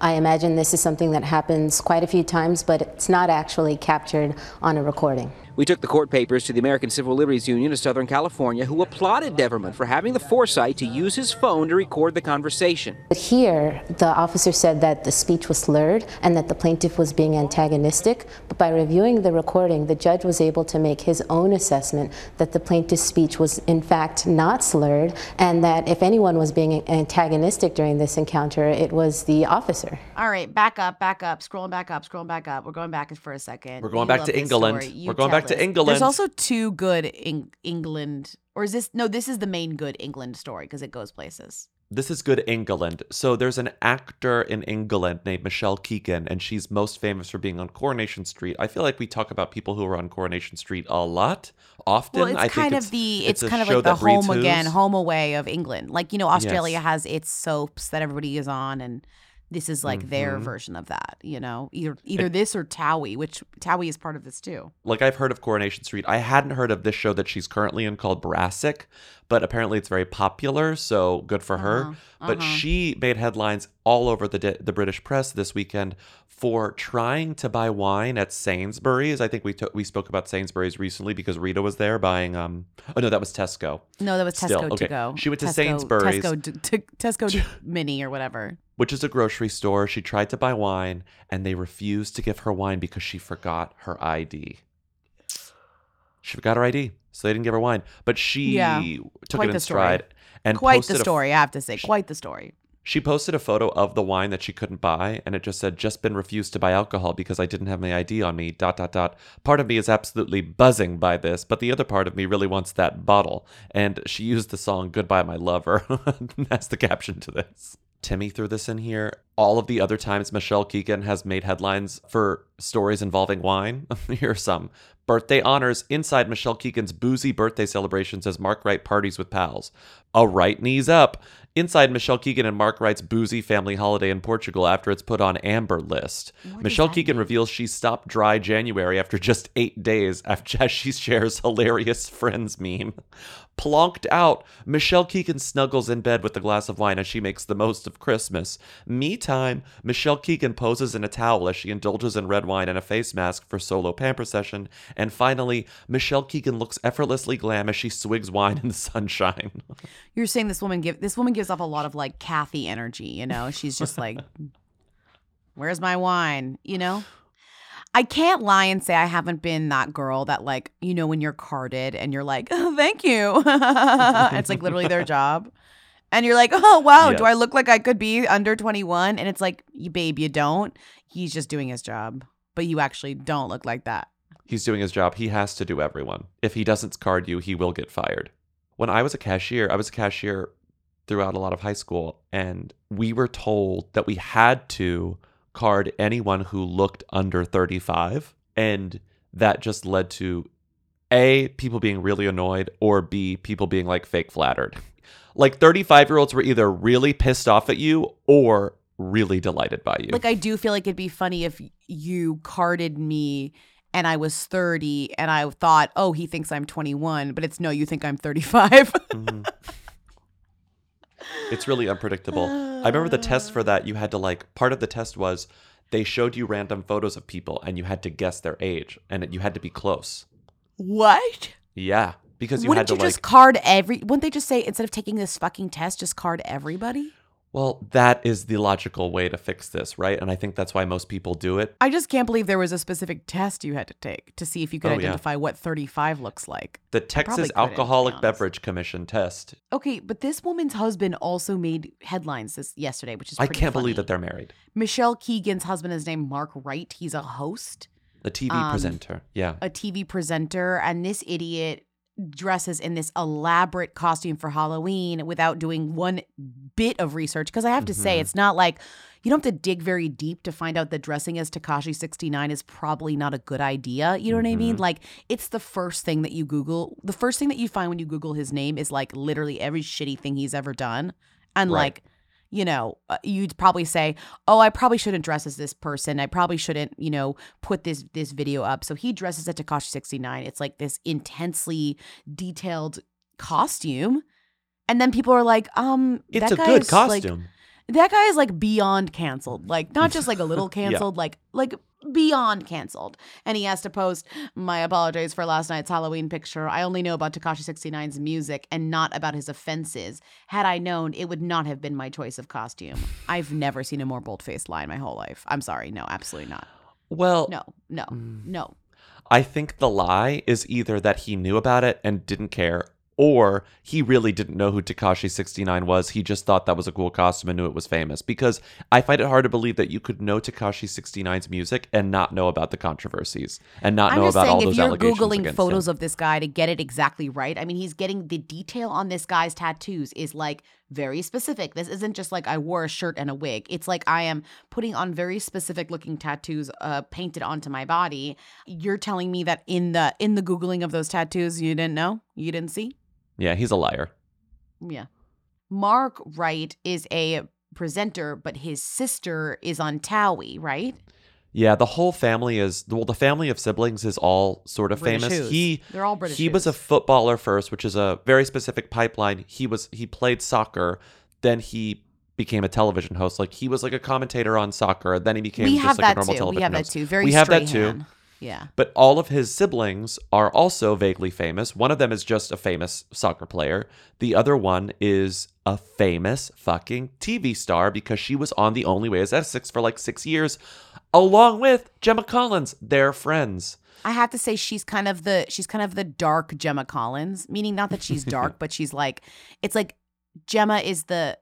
I imagine this is something that happens quite a few times, but it's not actually captured on a recording. We took the court papers to the American Civil Liberties Union of Southern California, who applauded Deverman for having the foresight to use his phone to record the conversation. But here, the officer said that the speech was slurred and that the plaintiff was being antagonistic, but by reviewing the recording, the judge was able to make his own assessment that the plaintiff's speech was in fact not slurred, and that if anyone was being antagonistic during this encounter, it was the officer. All right, back up, back up, scrolling back up, scrolling back up. We're going back for a second. We're going you back to England. We're going back us. to England. There's also two good Eng- England, or is this, no, this is the main good England story because it goes places. This is good England. So there's an actor in England named Michelle Keegan, and she's most famous for being on Coronation Street. I feel like we talk about people who are on Coronation Street a lot, often. Well, it's I kind think of it's, the it's, it's kind of like the home again, home away of England. Like, you know, Australia yes. has its soaps that everybody is on, and this is like mm-hmm. their version of that, you know, either either it, this or Towie, which Towie is part of this too. Like, I've heard of Coronation Street. I hadn't heard of this show that she's currently in called Brassic, but apparently it's very popular, so good for her. Uh-huh. Uh-huh. But she made headlines all over the de- the British press this weekend for trying to buy wine at Sainsbury's. I think we t- we spoke about Sainsbury's recently because Rita was there buying. Um, oh no, that was Tesco. No, that was Tesco Still, to okay. go. She went Tesco, to Sainsbury's, Tesco, d- t- Tesco d- Mini or whatever. Which is a grocery store. She tried to buy wine, and they refused to give her wine because she forgot her I D. She forgot her I D, so they didn't give her wine. But she yeah. took quite it in stride. And quite the story, a, I have to say. She, quite the story. She posted a photo of the wine that she couldn't buy, and it just said, just been refused to buy alcohol because I didn't have my I D on me, dot, dot, dot. Part of me is absolutely buzzing by this, but the other part of me really wants that bottle. And she used the song Goodbye My Lover. That's the caption to this. Timmy threw this in here. All of the other times Michelle Keegan has made headlines for stories involving wine. Here are some. Birthday honors inside Michelle Keegan's boozy birthday celebrations as Mark Wright parties with pals. A right knees up. Inside Michelle Keegan and Mark Wright's boozy family holiday in Portugal after it's put on Amber List. What Michelle Keegan mean? reveals she stopped dry January after just eight days after she shares hilarious friends meme. Plonked out, Michelle Keegan snuggles in bed with a glass of wine as she makes the most of Christmas. Me time, Michelle Keegan poses in a towel as she indulges in red wine and a face mask for solo pamper session. And finally, Michelle Keegan looks effortlessly glam as she swigs wine in the sunshine. You're saying this woman give this woman gives off a lot of like Kathy energy, you know? She's just like, where's my wine, you know? I can't lie and say I haven't been that girl that, like, you know, when you're carded and you're like, oh, thank you. It's like literally their job. And you're like, oh, wow, yes. Do I look like I could be under twenty-one? And it's like, babe, you don't. He's just doing his job. But you actually don't look like that. He's doing his job. He has to do everyone. If he doesn't card you, he will get fired. When I was a cashier, I was a cashier throughout a lot of high school. And we were told that we had to card anyone who looked under thirty-five, and that just led to A, people being really annoyed, or B, people being like fake flattered. Like thirty-five year olds were either really pissed off at you or really delighted by you. Like, I do feel like it'd be funny if you carded me and I was thirty and I thought, oh, he thinks I'm twenty-one, but it's no, you think I'm thirty-five. Mm-hmm. It's really unpredictable. I remember the test for that, you had to, like, part of the test was they showed you random photos of people and you had to guess their age, and it, you had to be close. What? Yeah, because you wouldn't had to, you like, just card every, wouldn't they just say, instead of taking this fucking test, just card everybody? Well, that is the logical way to fix this, right? And I think that's why most people do it. I just can't believe there was a specific test you had to take to see if you could oh, identify yeah. what thirty-five looks like. The Texas Alcoholic Beverage Commission test. Okay, but this woman's husband also made headlines this yesterday, which is pretty I can't funny. believe that they're married. Michelle Keegan's husband is named Mark Wright. He's a host. A T V um, presenter, yeah. A T V presenter, and this idiot dresses in this elaborate costume for Halloween without doing one bit of research. Because I have to mm-hmm. say, it's not like, you don't have to dig very deep to find out that dressing as Tekashi sixty-nine is probably not a good idea. You know mm-hmm. what I mean? Like, it's the first thing that you Google. The first thing that you find when you Google his name is like literally every shitty thing he's ever done. And right. like, you know, you'd probably say, oh, I probably shouldn't dress as this person. I probably shouldn't, you know, put this this video up. So he dresses at Tekashi sixty-nine. It's like this intensely detailed costume. And then people are like, um, it's that guy a good is costume. Like, that guy is like beyond canceled. Like, not just like a little canceled, yeah. like, like beyond canceled. And he has to post, my apologies for last night's Halloween picture. I only know about Tekashi sixty-nine's music and not about his offenses. Had I known, it would not have been my choice of costume. I've never seen a more bold-faced lie in my whole life. I'm sorry. No, absolutely not. Well, no, no, no. I think the lie is either that he knew about it and didn't care, or he really didn't know who Tekashi sixty-nine was. He just thought that was a cool costume and knew it was famous. Because I find it hard to believe that you could know Tekashi sixty-nine's music and not know about the controversies and not I'm know about all those allegations. I'm just saying, if you're Googling photos him. of this guy to get it exactly right, I mean, he's getting the detail on this guy's tattoos is like very specific. This isn't just like I wore a shirt and a wig. It's like I am putting on very specific looking tattoos uh, painted onto my body. You're telling me that in the in the Googling of those tattoos, you didn't know? You didn't see? Yeah, he's a liar. Yeah. Mark Wright is a presenter, but his sister is on TOWIE, right? Yeah, the whole family is – well, the family of siblings is all sort of British famous. Shoes. He, They're all British. He shoes. was a footballer first, which is a very specific pipeline. He was he played soccer. Then he became a television host. Like he was like a commentator on soccer. Then he became we just like a normal too. television host. We have host. that too. Very We have that too. Hand. Yeah. But all of his siblings are also vaguely famous. One of them is just a famous soccer player. The other one is a famous fucking T V star because she was on The Only Way is Essex for like six years, along with Gemma Collins. They're friends. I have to say she's kind of the she's kind of the dark Gemma Collins, meaning not that she's dark, but she's like it's like Gemma is the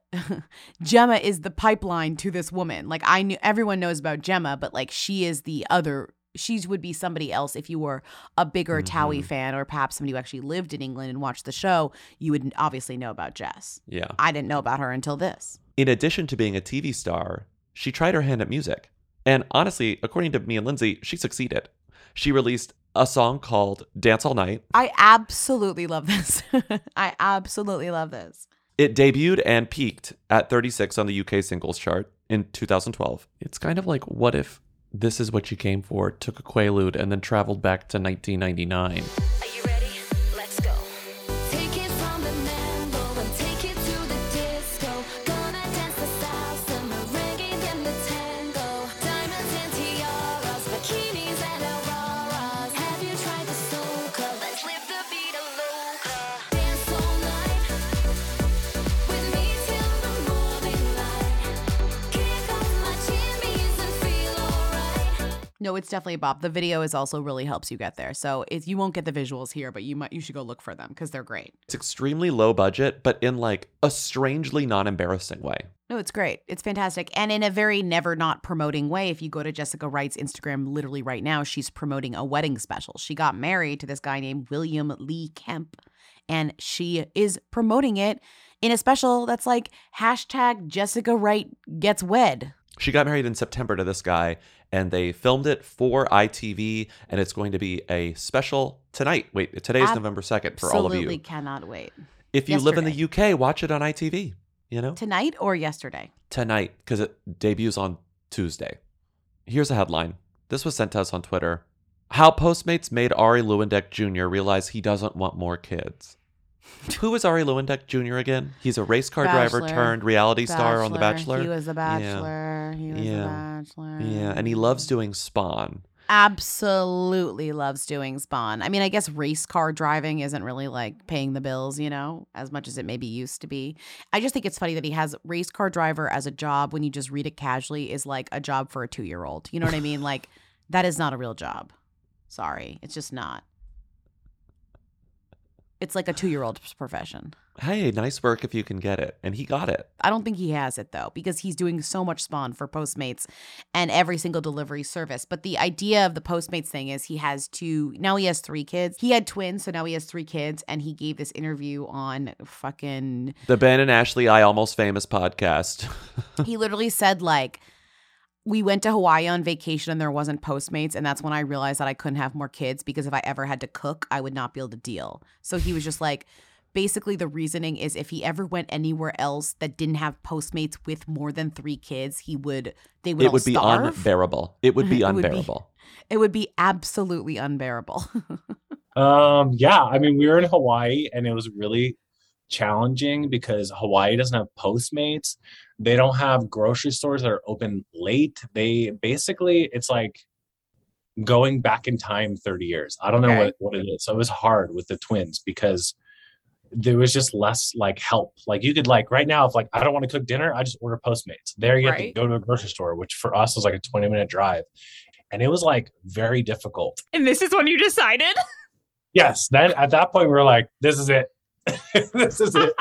Gemma is the pipeline to this woman. Like I knew everyone knows about Gemma, but like she is the other. She would be somebody else if you were a bigger mm-hmm. TOWIE fan or perhaps somebody who actually lived in England and watched the show. You would obviously know about Jess. Yeah. I didn't know about her until this. In addition to being a T V star, she tried her hand at music. And honestly, according to me and Lindsay, she succeeded. She released a song called Dance All Night. I absolutely love this. I absolutely love this. It debuted and peaked at thirty-six on the U K singles chart in two thousand twelve. It's kind of like, what if... This Is What You Came For took a Quaalude and then traveled back to nineteen ninety-nine. Are you ready? Let's go. Take it from the mambo and take it to the disco. Gonna dance the salsa, merengue, then the tango. Diamonds and tiaras, bikinis and auroras. Have you tried the soca? Let's live the vida loca. Dance all night with me till the morning light. Kick off my jammies and feel alright. No, it's definitely a bop. The video is also really helps you get there. So if you won't get the visuals here, but you might you should go look for them because they're great. It's extremely low budget, but in like a strangely non-embarrassing way. No, it's great. It's fantastic. And in a very never not promoting way, if you go to Jessica Wright's Instagram literally right now, she's promoting a wedding special. She got married to this guy named William Lee Kemp, and she is promoting it in a special that's like hashtag Jessica Wright gets wed. She got married in September to this guy, and they filmed it for I T V, and it's going to be a special tonight. Wait, today's Ab- November second for all of you. Absolutely cannot wait. If you yesterday. live in the U K, watch it on I T V, you know? Tonight or yesterday? Tonight, because it debuts on Tuesday. Here's a headline. This was sent to us on Twitter. How Postmates Made Ari Lewandowski Junior Realize He Doesn't Want More Kids. Who is Ari Lewandowski Junior again? He's a race car bachelor. driver turned reality bachelor. star on The Bachelor. He was a bachelor. Yeah. He was yeah. a bachelor. Yeah, and he loves doing Spawn. Absolutely loves doing Spawn. I mean, I guess race car driving isn't really like paying the bills, you know, as much as it maybe used to be. I just think it's funny that he has race car driver as a job when you just read it casually is like a job for a two-year-old. You know what I mean? Like, that is not a real job. Sorry. It's just not. It's like a two-year-old's profession. Hey, nice work if you can get it. And he got it. I don't think he has it, though, because he's doing so much Spawn for Postmates and every single delivery service. But the idea of the Postmates thing is he has two – now he has three kids. He had twins, so now he has three kids. And he gave this interview on fucking – the Ben and Ashley I Almost Famous podcast. He literally said, like – we went to Hawaii on vacation and there wasn't Postmates, and that's when I realized that I couldn't have more kids because if I ever had to cook, I would not be able to deal. So he was just like, basically the reasoning is if he ever went anywhere else that didn't have Postmates with more than three kids, he would they would it all would be starve. unbearable. It would be unbearable. It would be, it would be absolutely unbearable. um, yeah, I mean, we were in Hawaii and it was really challenging because Hawaii doesn't have Postmates. They don't have grocery stores that are open late. They basically, it's like going back in time thirty years. I don't okay. know what, what it is. So it was hard with the twins because there was just less like help. Like you could like right now, if like, I don't want to cook dinner, I just order Postmates. There you right. have to go to a grocery store, which for us was like a twenty minute drive. And it was like very difficult. And this is when you decided? Yes. Then at that point we were like, this is it. This is it.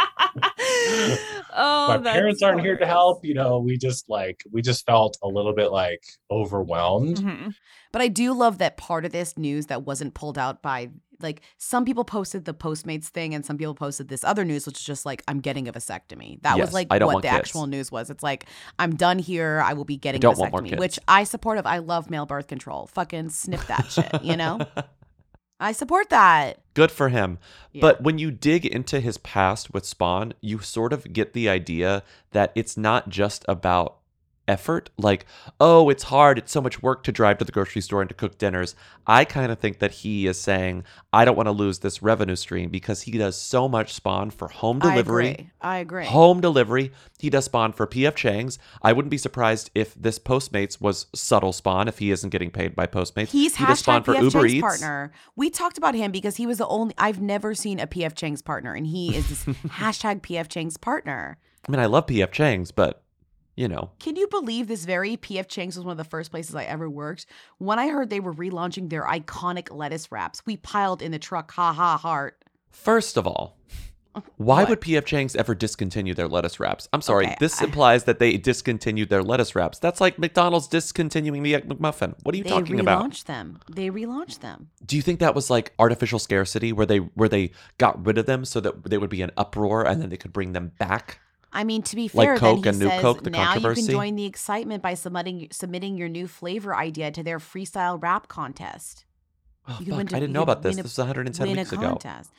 Oh, my parents aren't hilarious. Here to help. You know, we just like, we just felt a little bit like overwhelmed. Mm-hmm. But I do love that part of this news that wasn't pulled out by, like, some people posted the Postmates thing and some people posted this other news, which is just like, I'm getting a vasectomy. That yes, was like what the kids. Actual news was. It's like, I'm done here. I will be getting a vasectomy, which I support of. I love male birth control. Fucking snip that shit, you know? I support that. Good for him. Yeah. But when you dig into his past with Spawn, you sort of get the idea that it's not just about effort. Like, oh, it's hard. It's so much work to drive to the grocery store and to cook dinners. I kind of think that he is saying, I don't want to lose this revenue stream because he does so much Spawn for home delivery. I agree. I agree. Home delivery. He does Spawn for P F Chang's. I wouldn't be surprised if this Postmates was subtle Spawn if he isn't getting paid by Postmates. He's he hashtag does Spawn for P F Uber Chang's Eats. Partner. We talked about him because he was the only, I've never seen a P F Chang's partner, and he is this hashtag P F Chang's partner. I mean, I love P F Chang's, but you know. Can you believe this very P F Chang's was one of the first places I ever worked? When I heard they were relaunching their iconic lettuce wraps, we piled in the truck, ha ha heart. First of all, why what? would P F Chang's ever discontinue their lettuce wraps? I'm sorry, okay, this I... implies that they discontinued their lettuce wraps. That's like McDonald's discontinuing the Egg McMuffin. What are you they talking about? They relaunched them. They relaunched them. Do you think that was like artificial scarcity where they where they got rid of them so that there would be an uproar and then they could bring them back? I mean, to be fair, like Coke then he and says, new Coke, the now you can join the excitement by submitting submitting your new flavor idea to their freestyle rap contest. Oh, you fuck. Win to, I didn't know about this. A, this was one hundred ten weeks ago. Contest.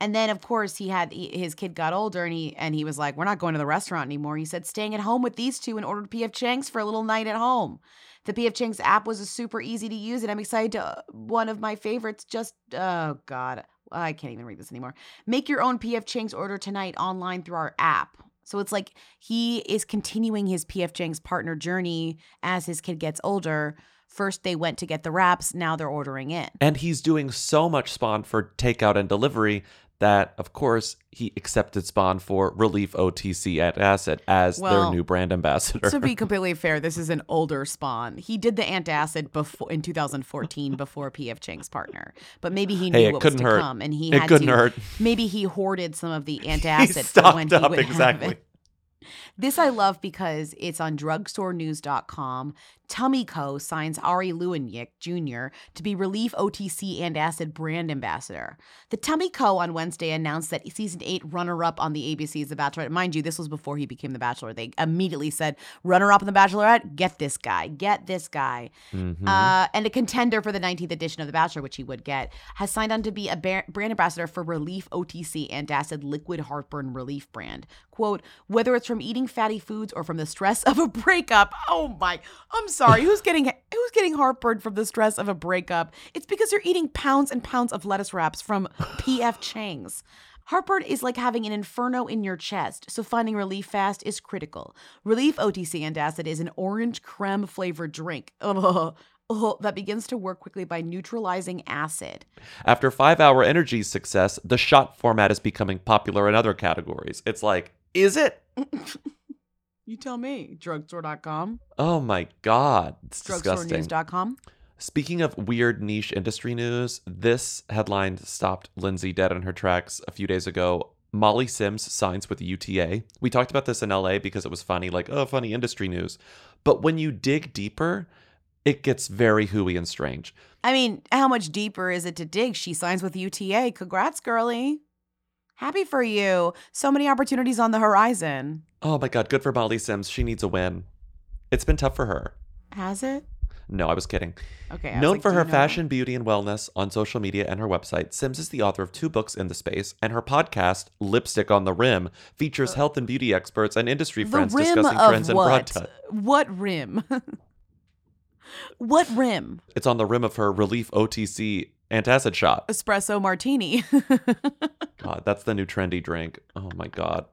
And then, of course, he had he, his kid got older, and he and he was like, we're not going to the restaurant anymore. He said, staying at home with these two and ordered P F Chang's for a little night at home. The P F Chang's app was a super easy to use, and I'm excited to uh, one of my favorites just, oh, God, I can't even read this anymore. Make your own P F Chang's order tonight online through our app. So it's like he is continuing his P F Chang's partner journey as his kid gets older. First, they went to get the wraps. Now they're ordering in. And he's doing so much Spawn for takeout and delivery that, of course, he accepted Spawn for Relief O T C at Acid as well, their new brand ambassador. To be completely fair, this is an older Spawn. He did the antacid before in two thousand fourteen before P F Chang's partner, but maybe he knew hey, what was to hurt. come, and he it had couldn't to. Hurt. Maybe he hoarded some of the antacid for when up, he would exactly. have it. This I love because it's on drugstore news dot com. Tummy Co. signs Ari Lewinick Junior to be Relief O T C and Acid brand ambassador. The Tummy Co. on Wednesday announced that season eight runner-up on the A B C's The Bachelorette. Mind you, this was before he became The Bachelor. They immediately said, runner-up on The Bachelorette, get this guy, get this guy. Mm-hmm. Uh, and a contender for the nineteenth edition of The Bachelor, which he would get, has signed on to be a bar- brand ambassador for Relief O T C and Acid liquid heartburn relief brand. Quote, whether it's from eating fatty foods or from the stress of a breakup. Oh my, I'm sorry. Who's getting who's getting heartburn from the stress of a breakup? It's because you're eating pounds and pounds of lettuce wraps from P F Chang's. Heartburn is like having an inferno in your chest, so finding relief fast is critical. Relief O T C and Acid is an orange creme flavored drink. Ugh. Oh, that begins to work quickly by neutralizing acid. After five hour energy success, the shot format is becoming popular in other categories. It's like, is it? You tell me. drugstore dot com. Oh my God. It's disgusting. drugstore news dot com. Speaking of weird niche industry news, this headline stopped Lindsay dead in her tracks a few days ago. Molly Sims signs with the U T A. We talked about this in L A because it was funny, like, oh, funny industry news. But when you dig deeper, it gets very hooey and strange. I mean, how much deeper is it to dig? She signs with U T A. Congrats, girlie. Happy for you. So many opportunities on the horizon. Oh, my God. Good for Molly Sims. She needs a win. It's been tough for her. Has it? No, I was kidding. Okay. I Known like, for her fashion, know? beauty, and wellness on social media and her website, Sims is the author of two books in the space, and her podcast, Lipstick on the Rim, features uh, health and beauty experts and industry friends discussing trends and broad touch. What rim? What rim? It's on the rim of her Relief O T C antacid shot. Espresso martini. God, that's the new trendy drink. Oh, my God.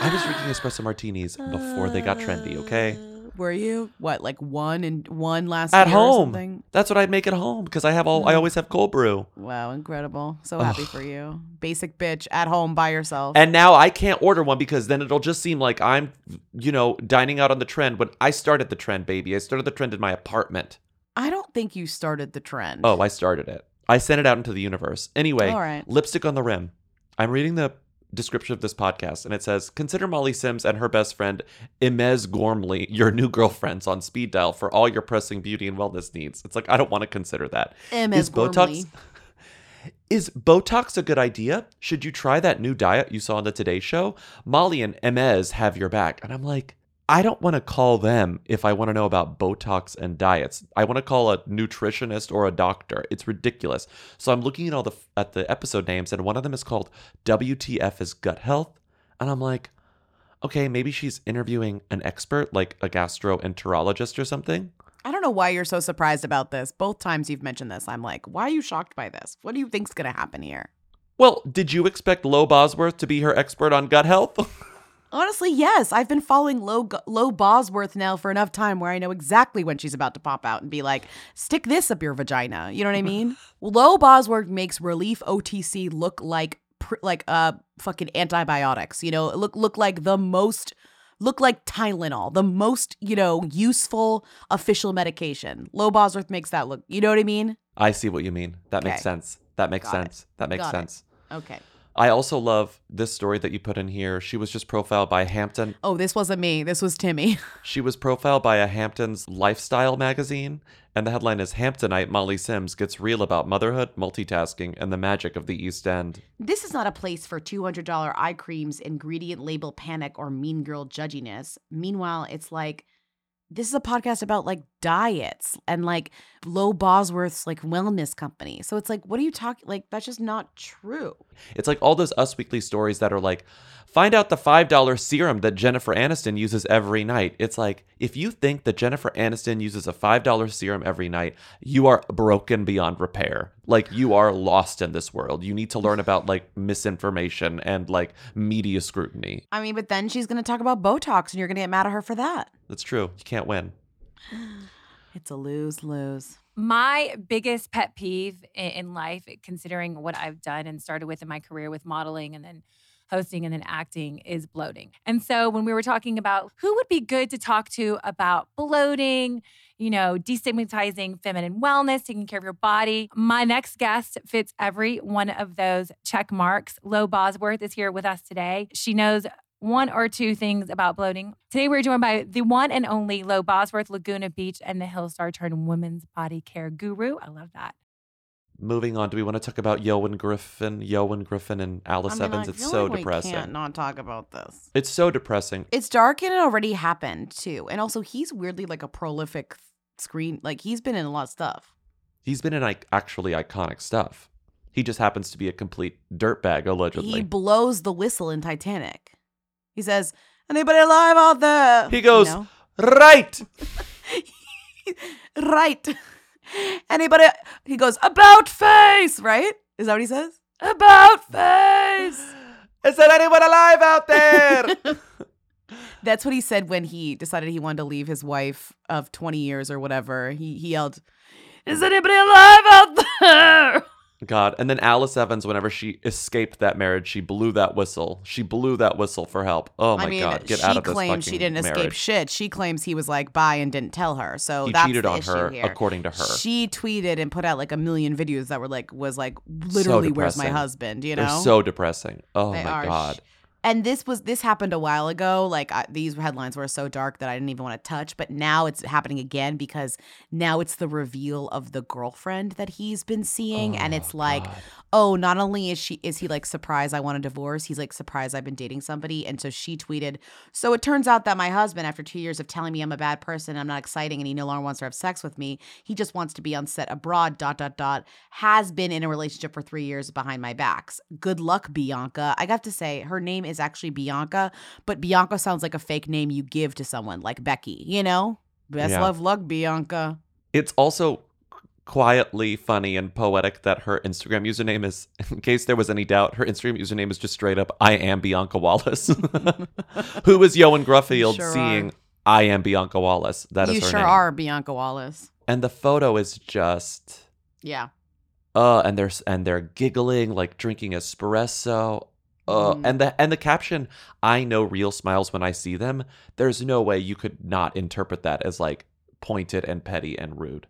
I was drinking espresso martinis before they got trendy, okay? were you? What, like one and one last at year home? Or something? That's what I'd make at home because I have all. Mm. I always have cold brew. Wow, incredible! So Ugh. happy for you, basic bitch at home by yourself. And now I can't order one because then it'll just seem like I'm, you know, dining out on the trend. But I started the trend, baby. I started the trend in my apartment. I don't think you started the trend. Oh, I started it. I sent it out into the universe. Anyway, all right. Lipstick on the Rim. I'm reading the description of this podcast, and it says, consider Molly Sims and her best friend, Imez Gormley, your new girlfriends on speed dial for all your pressing beauty and wellness needs. It's like, I don't want to consider that. Imez is Botox, Gormley. Is Botox a good idea? Should you try that new diet you saw on the Today Show? Molly and Imez have your back. And I'm like, I don't want to call them if I want to know about Botox and diets. I want to call a nutritionist or a doctor. It's ridiculous. So I'm looking at all the at the episode names, and one of them is called W T F is Gut Health. And I'm like, okay, maybe she's interviewing an expert, like a gastroenterologist or something. I don't know why you're so surprised about this. Both times you've mentioned this, I'm like, why are you shocked by this? What do you think's going to happen here? Well, did you expect Lo Bosworth to be her expert on gut health? Honestly, yes. I've been following Lo, Lo Bosworth now for enough time where I know exactly when she's about to pop out and be like, stick this up your vagina. You know what I mean? Lo Bosworth makes Relief O T C look like like uh fucking antibiotics, you know, look look like the most, look like Tylenol, the most, you know, useful official medication. Lo Bosworth makes that look, you know what I mean? I see what you mean. That okay. makes sense. That makes Got sense. It. That makes Got sense. It. Okay. I also love this story that you put in here. She was just profiled by Hampton. Oh, this wasn't me. This was Timmy. She was profiled by a Hampton's lifestyle magazine. And the headline is, Hamptonite Molly Sims gets real about motherhood, multitasking, and the magic of the East End. This is not a place for two hundred dollars eye creams, ingredient label panic, or mean girl judginess. Meanwhile, it's like, this is a podcast about like diets and like Lo Bosworth's like wellness company. So it's like, what are you talking? Like, that's just not true. It's like all those Us Weekly stories that are like, find out the five dollar serum that Jennifer Aniston uses every night. It's like, if you think that Jennifer Aniston uses a five dollar serum every night, you are broken beyond repair. Like, you are lost in this world. You need to learn about like misinformation and like media scrutiny. I mean, but then she's going to talk about Botox and you're going to get mad at her for that. That's true. You can't win. It's a lose-lose. My biggest pet peeve in life, considering what I've done and started with in my career with modeling and then hosting and then acting, is bloating. And so when we were talking about who would be good to talk to about bloating, you know, destigmatizing feminine wellness, taking care of your body, my next guest fits every one of those check marks. Lo Bosworth is here with us today. She knows one or two things about bloating. Today we're joined by the one and only Lo Bosworth, Laguna Beach, and the Hillstar turned women's body care guru. I love that. Moving on, do we want to talk about Yoan Griffin, Yoan Griffin and Alice I mean, Evans? I it's so like depressing. We can't not talk about this. It's so depressing. It's dark and it already happened too. And also he's weirdly like a prolific screen. Like he's been in a lot of stuff. He's been in like actually iconic stuff. He just happens to be a complete dirtbag, allegedly. He blows the whistle in Titanic. He says, anybody alive out there? He goes, you know? Right. Right. Anybody? He goes, about face, right? Is that what he says? About face. Is there anyone alive out there? That's what he said when he decided he wanted to leave his wife of twenty years or whatever. He, he yelled, is anybody alive out there? God. And then Alice Evans, whenever she escaped that marriage, she blew that whistle. She blew that whistle for help. Oh, my I mean, God. Get out of this fucking marriage. She claims she didn't marriage. escape shit. She claims he was like by and didn't tell her. So he that's cheated the on issue her, here. According to her. She tweeted and put out like a million videos that were like, was like, literally, so where's my husband? You know? They're so depressing. Oh, they my are. God. And this was this happened a while ago. Like I, these headlines were so dark that I didn't even want to touch. But now it's happening again because now it's the reveal of the girlfriend that he's been seeing, oh, and it's like, God. Oh, not only is she is he like surprised I want a divorce, he's like surprised I've been dating somebody. And so she tweeted, so it turns out that my husband, after two years of telling me I'm a bad person, I'm not exciting, and he no longer wants to have sex with me, he just wants to be on set abroad. Dot dot dot has been in a relationship for three years behind my backs. Good luck, Bianca. I got to say, her name is. is actually Bianca, but Bianca sounds like a fake name you give to someone like Becky, you know? Best yeah. love luck, Bianca. It's also quietly funny and poetic that her Instagram username is, in case there was any doubt, her Instagram username is just straight up, I am Bianca Wallace. Who is Yoan Gruffield sure seeing I am Bianca Wallace. That is you her sure name. Are Bianca Wallace. And the photo is just yeah. Uh, and they're and they're giggling like drinking espresso. Uh, mm. and the and the caption, I know real smiles when I see them. There's no way you could not interpret that as like pointed and petty and rude.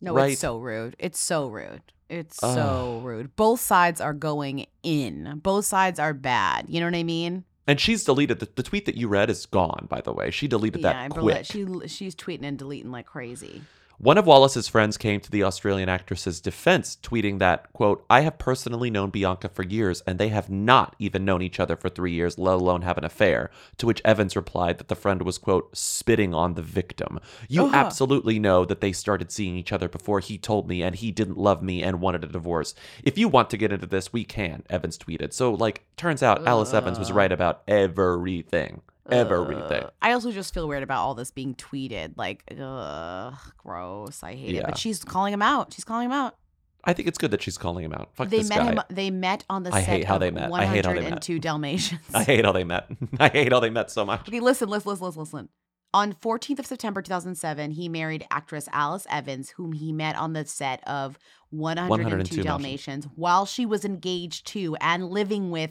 No, right? It's so rude. It's so rude. It's uh, so rude. Both sides are going in. Both sides are bad. You know what I mean? And she's deleted the, the tweet that you read is gone, by the way. She deleted yeah, that quick. She she's tweeting and deleting like crazy. One of Wallace's friends came to the Australian actress's defense, tweeting that, quote, I have personally known Bianca for years, and they have not even known each other for three years, let alone have an affair, to which Evans replied that the friend was, quote, spitting on the victim. You uh-huh. absolutely know that they started seeing each other before he told me, and he didn't love me and wanted a divorce. If you want to get into this, we can, Evans tweeted. So, like, turns out uh-huh. Alice Evans was right about everything. Everything. Uh, I also just feel weird about all this being tweeted. Like, ugh, gross. I hate yeah. it. But she's calling him out. She's calling him out. I think it's good that she's calling him out. Fuck they this met guy. Him, they met on the I set hate how of they met. I hate how they met. one oh two Dalmatians. I hate how they met. I hate how they met so much. Okay, listen, listen, listen, listen, listen. On fourteenth of September two thousand seven, he married actress Alice Evans, whom he met on the set of one oh two, one oh two Dalmatians, Dalmatians while she was engaged to and living with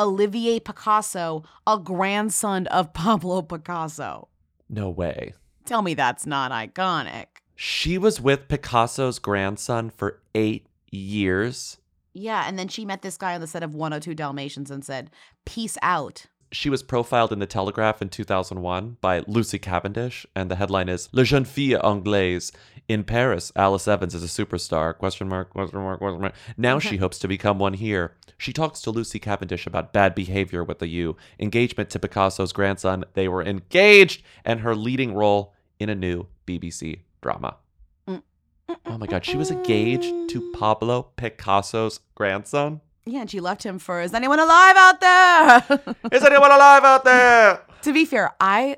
Olivier Picasso, a grandson of Pablo Picasso. No way. Tell me that's not iconic. She was with Picasso's grandson for eight years. Yeah, and then she met this guy on the set of one oh two Dalmatians and said, peace out. She was profiled in The Telegraph in two thousand one by Lucy Cavendish, and the headline is "La Jeune Fille Anglaise in Paris. Alice Evans is a superstar." Question mark, question mark, question mark. Now she hopes to become one here. She talks to Lucy Cavendish about bad behavior with the U, engagement to Picasso's grandson. They were engaged, and her leading role in a new B B C drama. Oh my God, she was engaged to Pablo Picasso's grandson. Yeah, and she left him for, is anyone alive out there? Is anyone alive out there? To be fair, I,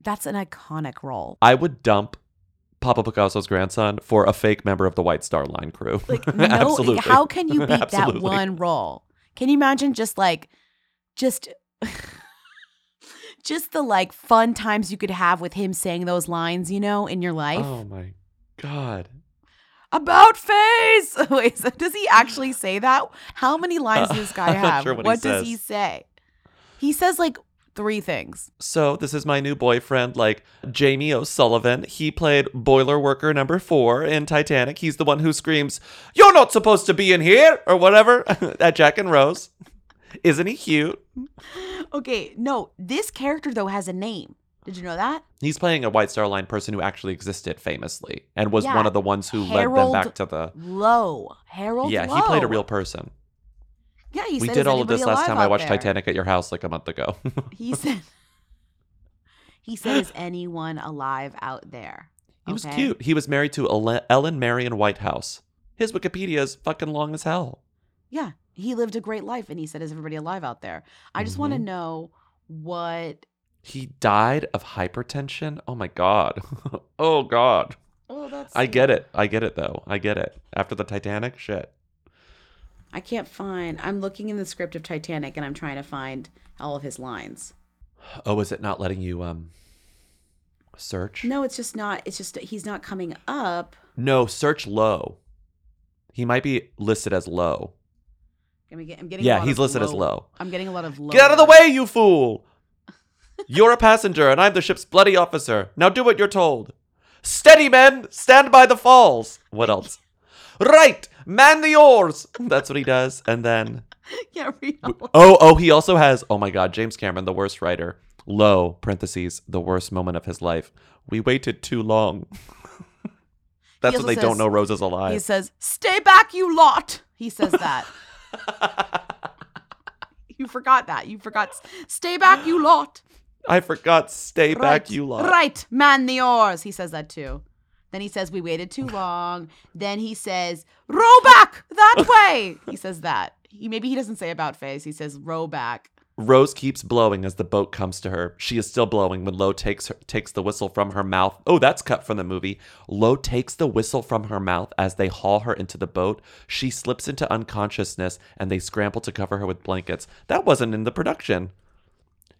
that's an iconic role. I would dump Pablo Picasso's grandson for a fake member of the White Star Line crew. Like, no, absolutely. How can you beat that one role? Can you imagine just like, just, just the like fun times you could have with him saying those lines, you know, in your life? Oh my God. About face. Wait, so does he actually say that? How many lines does this guy have? I'm not sure what what he does says. He say? He says like three things. So this is my new boyfriend, like Jamie O'Sullivan. He played boiler worker number four in Titanic. He's the one who screams, "You're not supposed to be in here," or whatever at Jack and Rose. Isn't he cute? Okay, no, this character though has a name. Did you know that? He's playing a White Star Line person who actually existed famously and was yeah. one of the ones who Harold led them back to the... Lowe. Harold yeah, Lowe. Yeah, he played a real person. Yeah, he we said, we did all of this last time I watched there? Titanic at your house like a month ago. he said, he said, is anyone alive out there? Okay? He was cute. He was married to Ellen Marion Whitehouse. His Wikipedia is fucking long as hell. Yeah, he lived a great life and he said, is everybody alive out there? I just mm-hmm. want to know what... He died of hypertension? Oh, my God. Oh, God. Oh, that's. I get it. I get it, though. I get it. After the Titanic? Shit. I can't find. I'm looking in the script of Titanic, and I'm trying to find all of his lines. Oh, is it not letting you um search? No, it's just not. It's just he's not coming up. No, search Lowe. He might be listed as Lowe. I'm getting yeah, a lot he's of listed Lowe. As Lowe. I'm getting a lot of Lowe. Get out of the way, you fool! You're a passenger, and I'm the ship's bloody officer. Now do what you're told. Steady, men! Stand by the falls! What else? Right! Man the oars! That's what he does. And then... Yeah, read all of Oh, oh, he also has... Oh, my God. James Cameron, the worst writer. Low, parentheses, the worst moment of his life. We waited too long. That's what they says, don't know Rose is alive. He says, stay back, you lot! He says that. You forgot that. You forgot. Stay back, you lot! I forgot, stay right, back, you lot. Right, man the oars. He says that too. Then he says, we waited too long. Then he says, row back that way. He says that. He, maybe he doesn't say about face. He says, row back. Rose keeps blowing as the boat comes to her. She is still blowing when Lowe takes her, takes the whistle from her mouth. Oh, that's cut from the movie. Lowe takes the whistle from her mouth as they haul her into the boat. She slips into unconsciousness and they scramble to cover her with blankets. That wasn't in the production.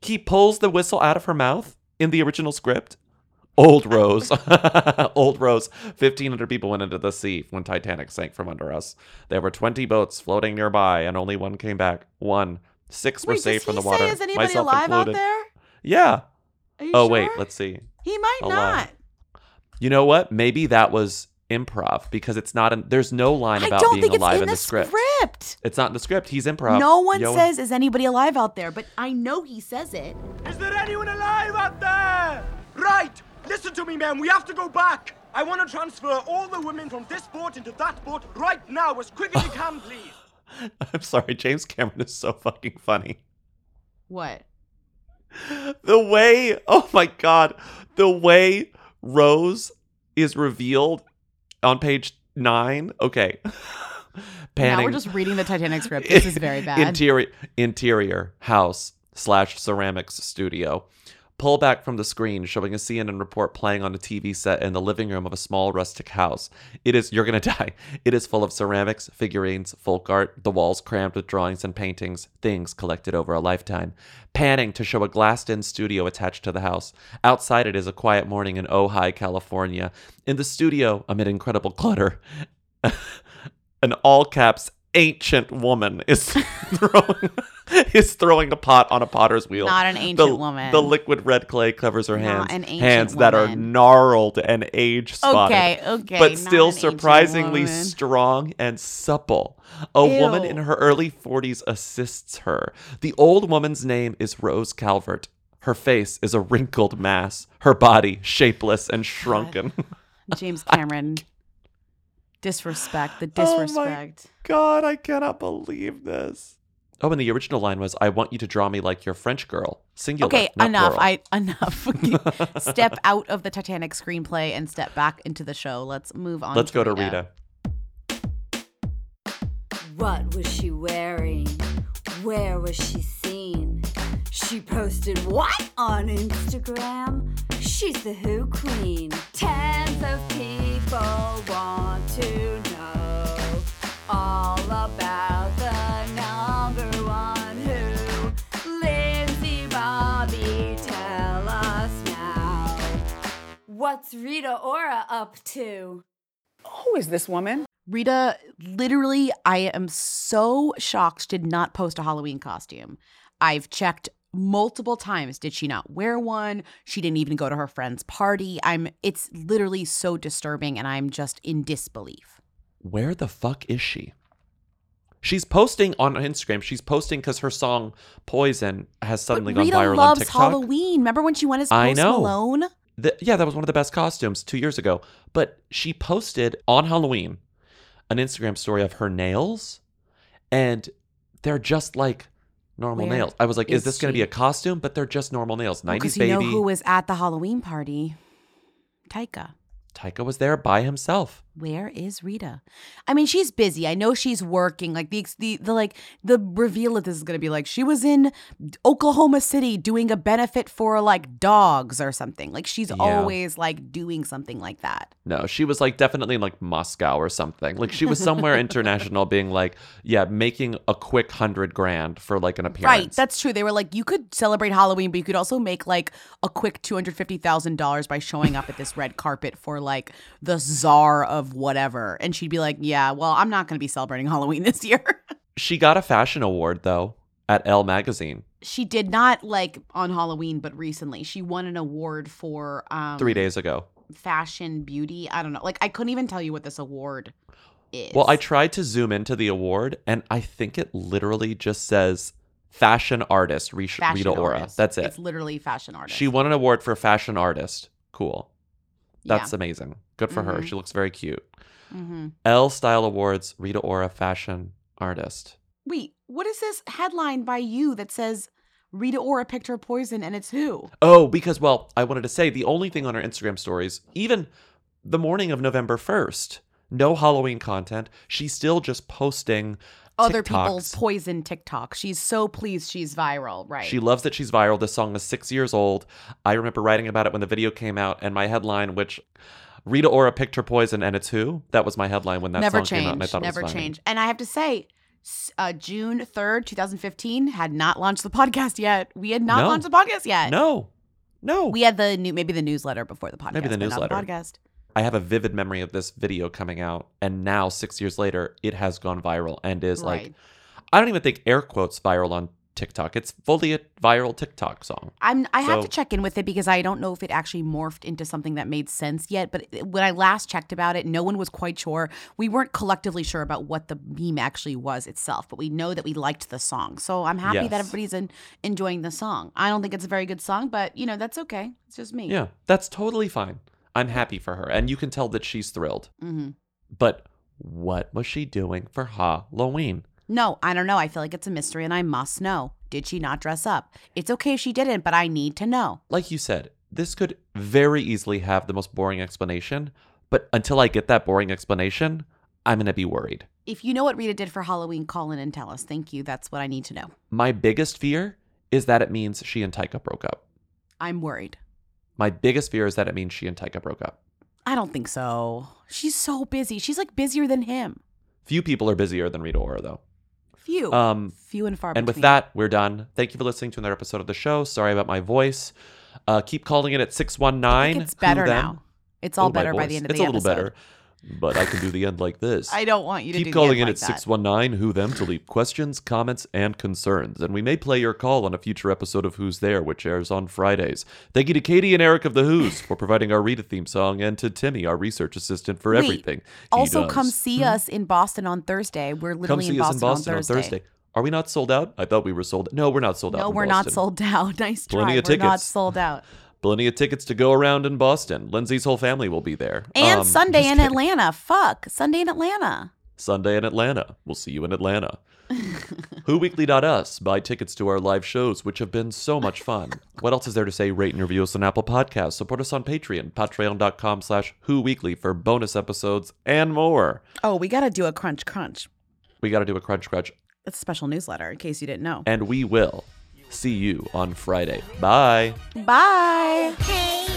He pulls the whistle out of her mouth in the original script. Old Rose. Old Rose. fifteen hundred people went into the sea when Titanic sank from under us. There were twenty boats floating nearby, and only one came back. One. Six were wait, saved from the water. Wait, does he say is anybody myself alive included. Out there? Yeah. Are you oh, sure? Wait. Let's see. He might alive. Not. You know what? Maybe that was improv, because it's not in, there's no line about being alive in, in the, the script. script. It's not in the script. He's improv. No one Yo, says, is anybody alive out there? But I know he says it. Is there anyone alive out there? Right. Listen to me, man. We have to go back. I want to transfer all the women from this boat into that boat right now, as quick as you can, please. I'm sorry. James Cameron is so fucking funny. What? The way, oh my God, the way Rose is revealed on page nine. Okay. Panning. Now we're just reading the Titanic script. This is very bad. Interior, interior house slash ceramics studio. Pull back from the screen, showing a C N N report playing on a T V set in the living room of a small rustic house. It is, you're going to die. It is full of ceramics, figurines, folk art, the walls crammed with drawings and paintings, things collected over a lifetime. Panning to show a glassed-in studio attached to the house. Outside it is a quiet morning in Ojai, California. In the studio, amid incredible clutter, an all-caps ancient woman is throwing is throwing a pot on a potter's wheel. Not an ancient the, woman. The liquid red clay covers her hands. Not an ancient hands woman. That are gnarled and age-spotted. Okay, okay. But still surprisingly strong and supple. A Ew. Woman in her early forties assists her. The old woman's name is Rose Calvert. Her face is a wrinkled mass. Her body shapeless and shrunken. God. James Cameron. Disrespect, the disrespect. Oh my God, I cannot believe this. Oh, and the original line was, I want you to draw me like your French girl. Singular. Okay, enough. Plural. I enough. Step out of the Titanic screenplay and step back into the show. Let's move on. Let's to go Rita. to Rita. What was she wearing? Where was she seen? She posted what on Instagram? She's the Who Queen. Tens of people want to know all about the number one Who. Lindsay, Bobby, tell us now. What's Rita Ora up to? Who is this woman? Rita, literally, I am so shocked she did not post a Halloween costume. I've checked multiple times. Did she not wear one? She didn't even go to her friend's party. I'm it's literally so disturbing, and I'm just in disbelief. Where the fuck is she? She's posting on Instagram. She's posting because her song Poison has suddenly gone viral on TikTok. Rita loves Halloween. Remember when she went as Post Malone? The, yeah, that was one of the best costumes two years ago. But she posted on Halloween an Instagram story of her nails, and they're just like normal Where nails. I was like, is, is this going to be a costume? But they're just normal nails. nineties because you baby. Know who was at the Halloween party? Taika. Taika was there by himself. Where is Rita? I mean, she's busy. I know she's working. Like the the, the like the reveal of this is going to be like she was in Oklahoma City doing a benefit for like dogs or something. Like she's yeah. always like doing something like that. No, she was like definitely in like Moscow or something. Like she was somewhere international, being like, yeah, making a quick hundred grand for like an appearance. Right, that's true. They were like, you could celebrate Halloween, but you could also make like a quick two hundred fifty thousand dollars by showing up at this red carpet for like the czar of. Whatever. And she'd be like, yeah, well, I'm not going to be celebrating Halloween this year. She got a fashion award, though, at Elle magazine. She did not like on Halloween, but recently she won an award for um, three days ago. Fashion beauty. I don't know. Like, I couldn't even tell you what this award is. Well, I tried to zoom into the award, and I think it literally just says fashion artist, Re- fashion Rita Ora. Artist. That's it. It's literally fashion artist. She won an award for fashion artist. Cool. That's yeah. amazing. Good for mm-hmm. her. She looks very cute. Mm-hmm. Elle Style Awards, Rita Ora fashion artist. Wait, what is this headline by you that says Rita Ora picked her poison and it's who? Oh, because, well, I wanted to say the only thing on her Instagram stories, even the morning of November first, no Halloween content. She's still just posting other TikToks. People's poison TikTok. She's so pleased she's viral, right? She loves that she's viral. This song is six years old. I remember writing about it when the video came out, and my headline, which Rita Ora picked her poison and it's who, that was my headline when that never song change. Came out, and I thought never it was funny. Change. And I have to say, uh, June third, twenty fifteen, had not launched the podcast yet. We had not no. launched the podcast yet. No. No. We had the new, maybe the newsletter before the podcast. Maybe the newsletter. Not the podcast. I have a vivid memory of this video coming out, and now six years later, it has gone viral and is right. like, I don't even think air quotes viral on TikTok. It's fully a viral TikTok song. I'm. I so, have to check in with it because I don't know if it actually morphed into something that made sense yet. But when I last checked about it, no one was quite sure. We weren't collectively sure about what the meme actually was itself, but we know that we liked the song. So I'm happy yes. that everybody's in, enjoying the song. I don't think it's a very good song, but you know that's okay. It's just me. Yeah, that's totally fine. I'm happy for her. And you can tell that she's thrilled. Mm-hmm. But what was she doing for Halloween? No, I don't know. I feel like it's a mystery and I must know. Did she not dress up? It's okay if she didn't, but I need to know. Like you said, this could very easily have the most boring explanation. But until I get that boring explanation, I'm going to be worried. If you know what Rita did for Halloween, call in and tell us. Thank you. That's what I need to know. My biggest fear is that it means she and Tyka broke up. I'm worried. My biggest fear is that it means she and Tyka broke up. I don't think so. She's so busy. She's like busier than him. Few people are busier than Rita Ora, though. Few. Um, Few and far between. And with that, we're done. Thank you for listening to another episode of the show. Sorry about my voice. Uh, keep calling it at six one nine. I think it's better now. It's all oh, better by the end of it's the episode. It's a little better. But I can do the end like this. I don't want you to Keep do the end like that. Keep calling in at six one nine, Who Them, to leave questions, comments, and concerns. And we may play your call on a future episode of Who's There, which airs on Fridays. Thank you to Katie and Eric of The Who's for providing our Rita theme song, and to Timmy, our research assistant, for Wait, everything he Also, does. Come see hmm. us in Boston on Thursday. We're literally in Boston, in Boston on Thursday. Come see us in Boston on Thursday. Are we not sold out? I thought we were sold out. No, we're not sold out No, we're Boston. Not sold out. Nice try. Plenty of tickets. We're not sold out. Plenty of tickets to go around in Boston. Lindsay's whole family will be there. And um, Sunday in kidding. Atlanta. Fuck. Sunday in Atlanta. Sunday in Atlanta. We'll see you in Atlanta. who weekly dot us. Buy tickets to our live shows, which have been so much fun. What else is there to say? Rate and review us on Apple Podcasts. Support us on Patreon. Patreon.com slash WhoWeekly for bonus episodes and more. Oh, we got to do a crunch crunch. We got to do a crunch crunch. It's a special newsletter in case you didn't know. And we will. See you on Friday. Bye. Bye. Hey.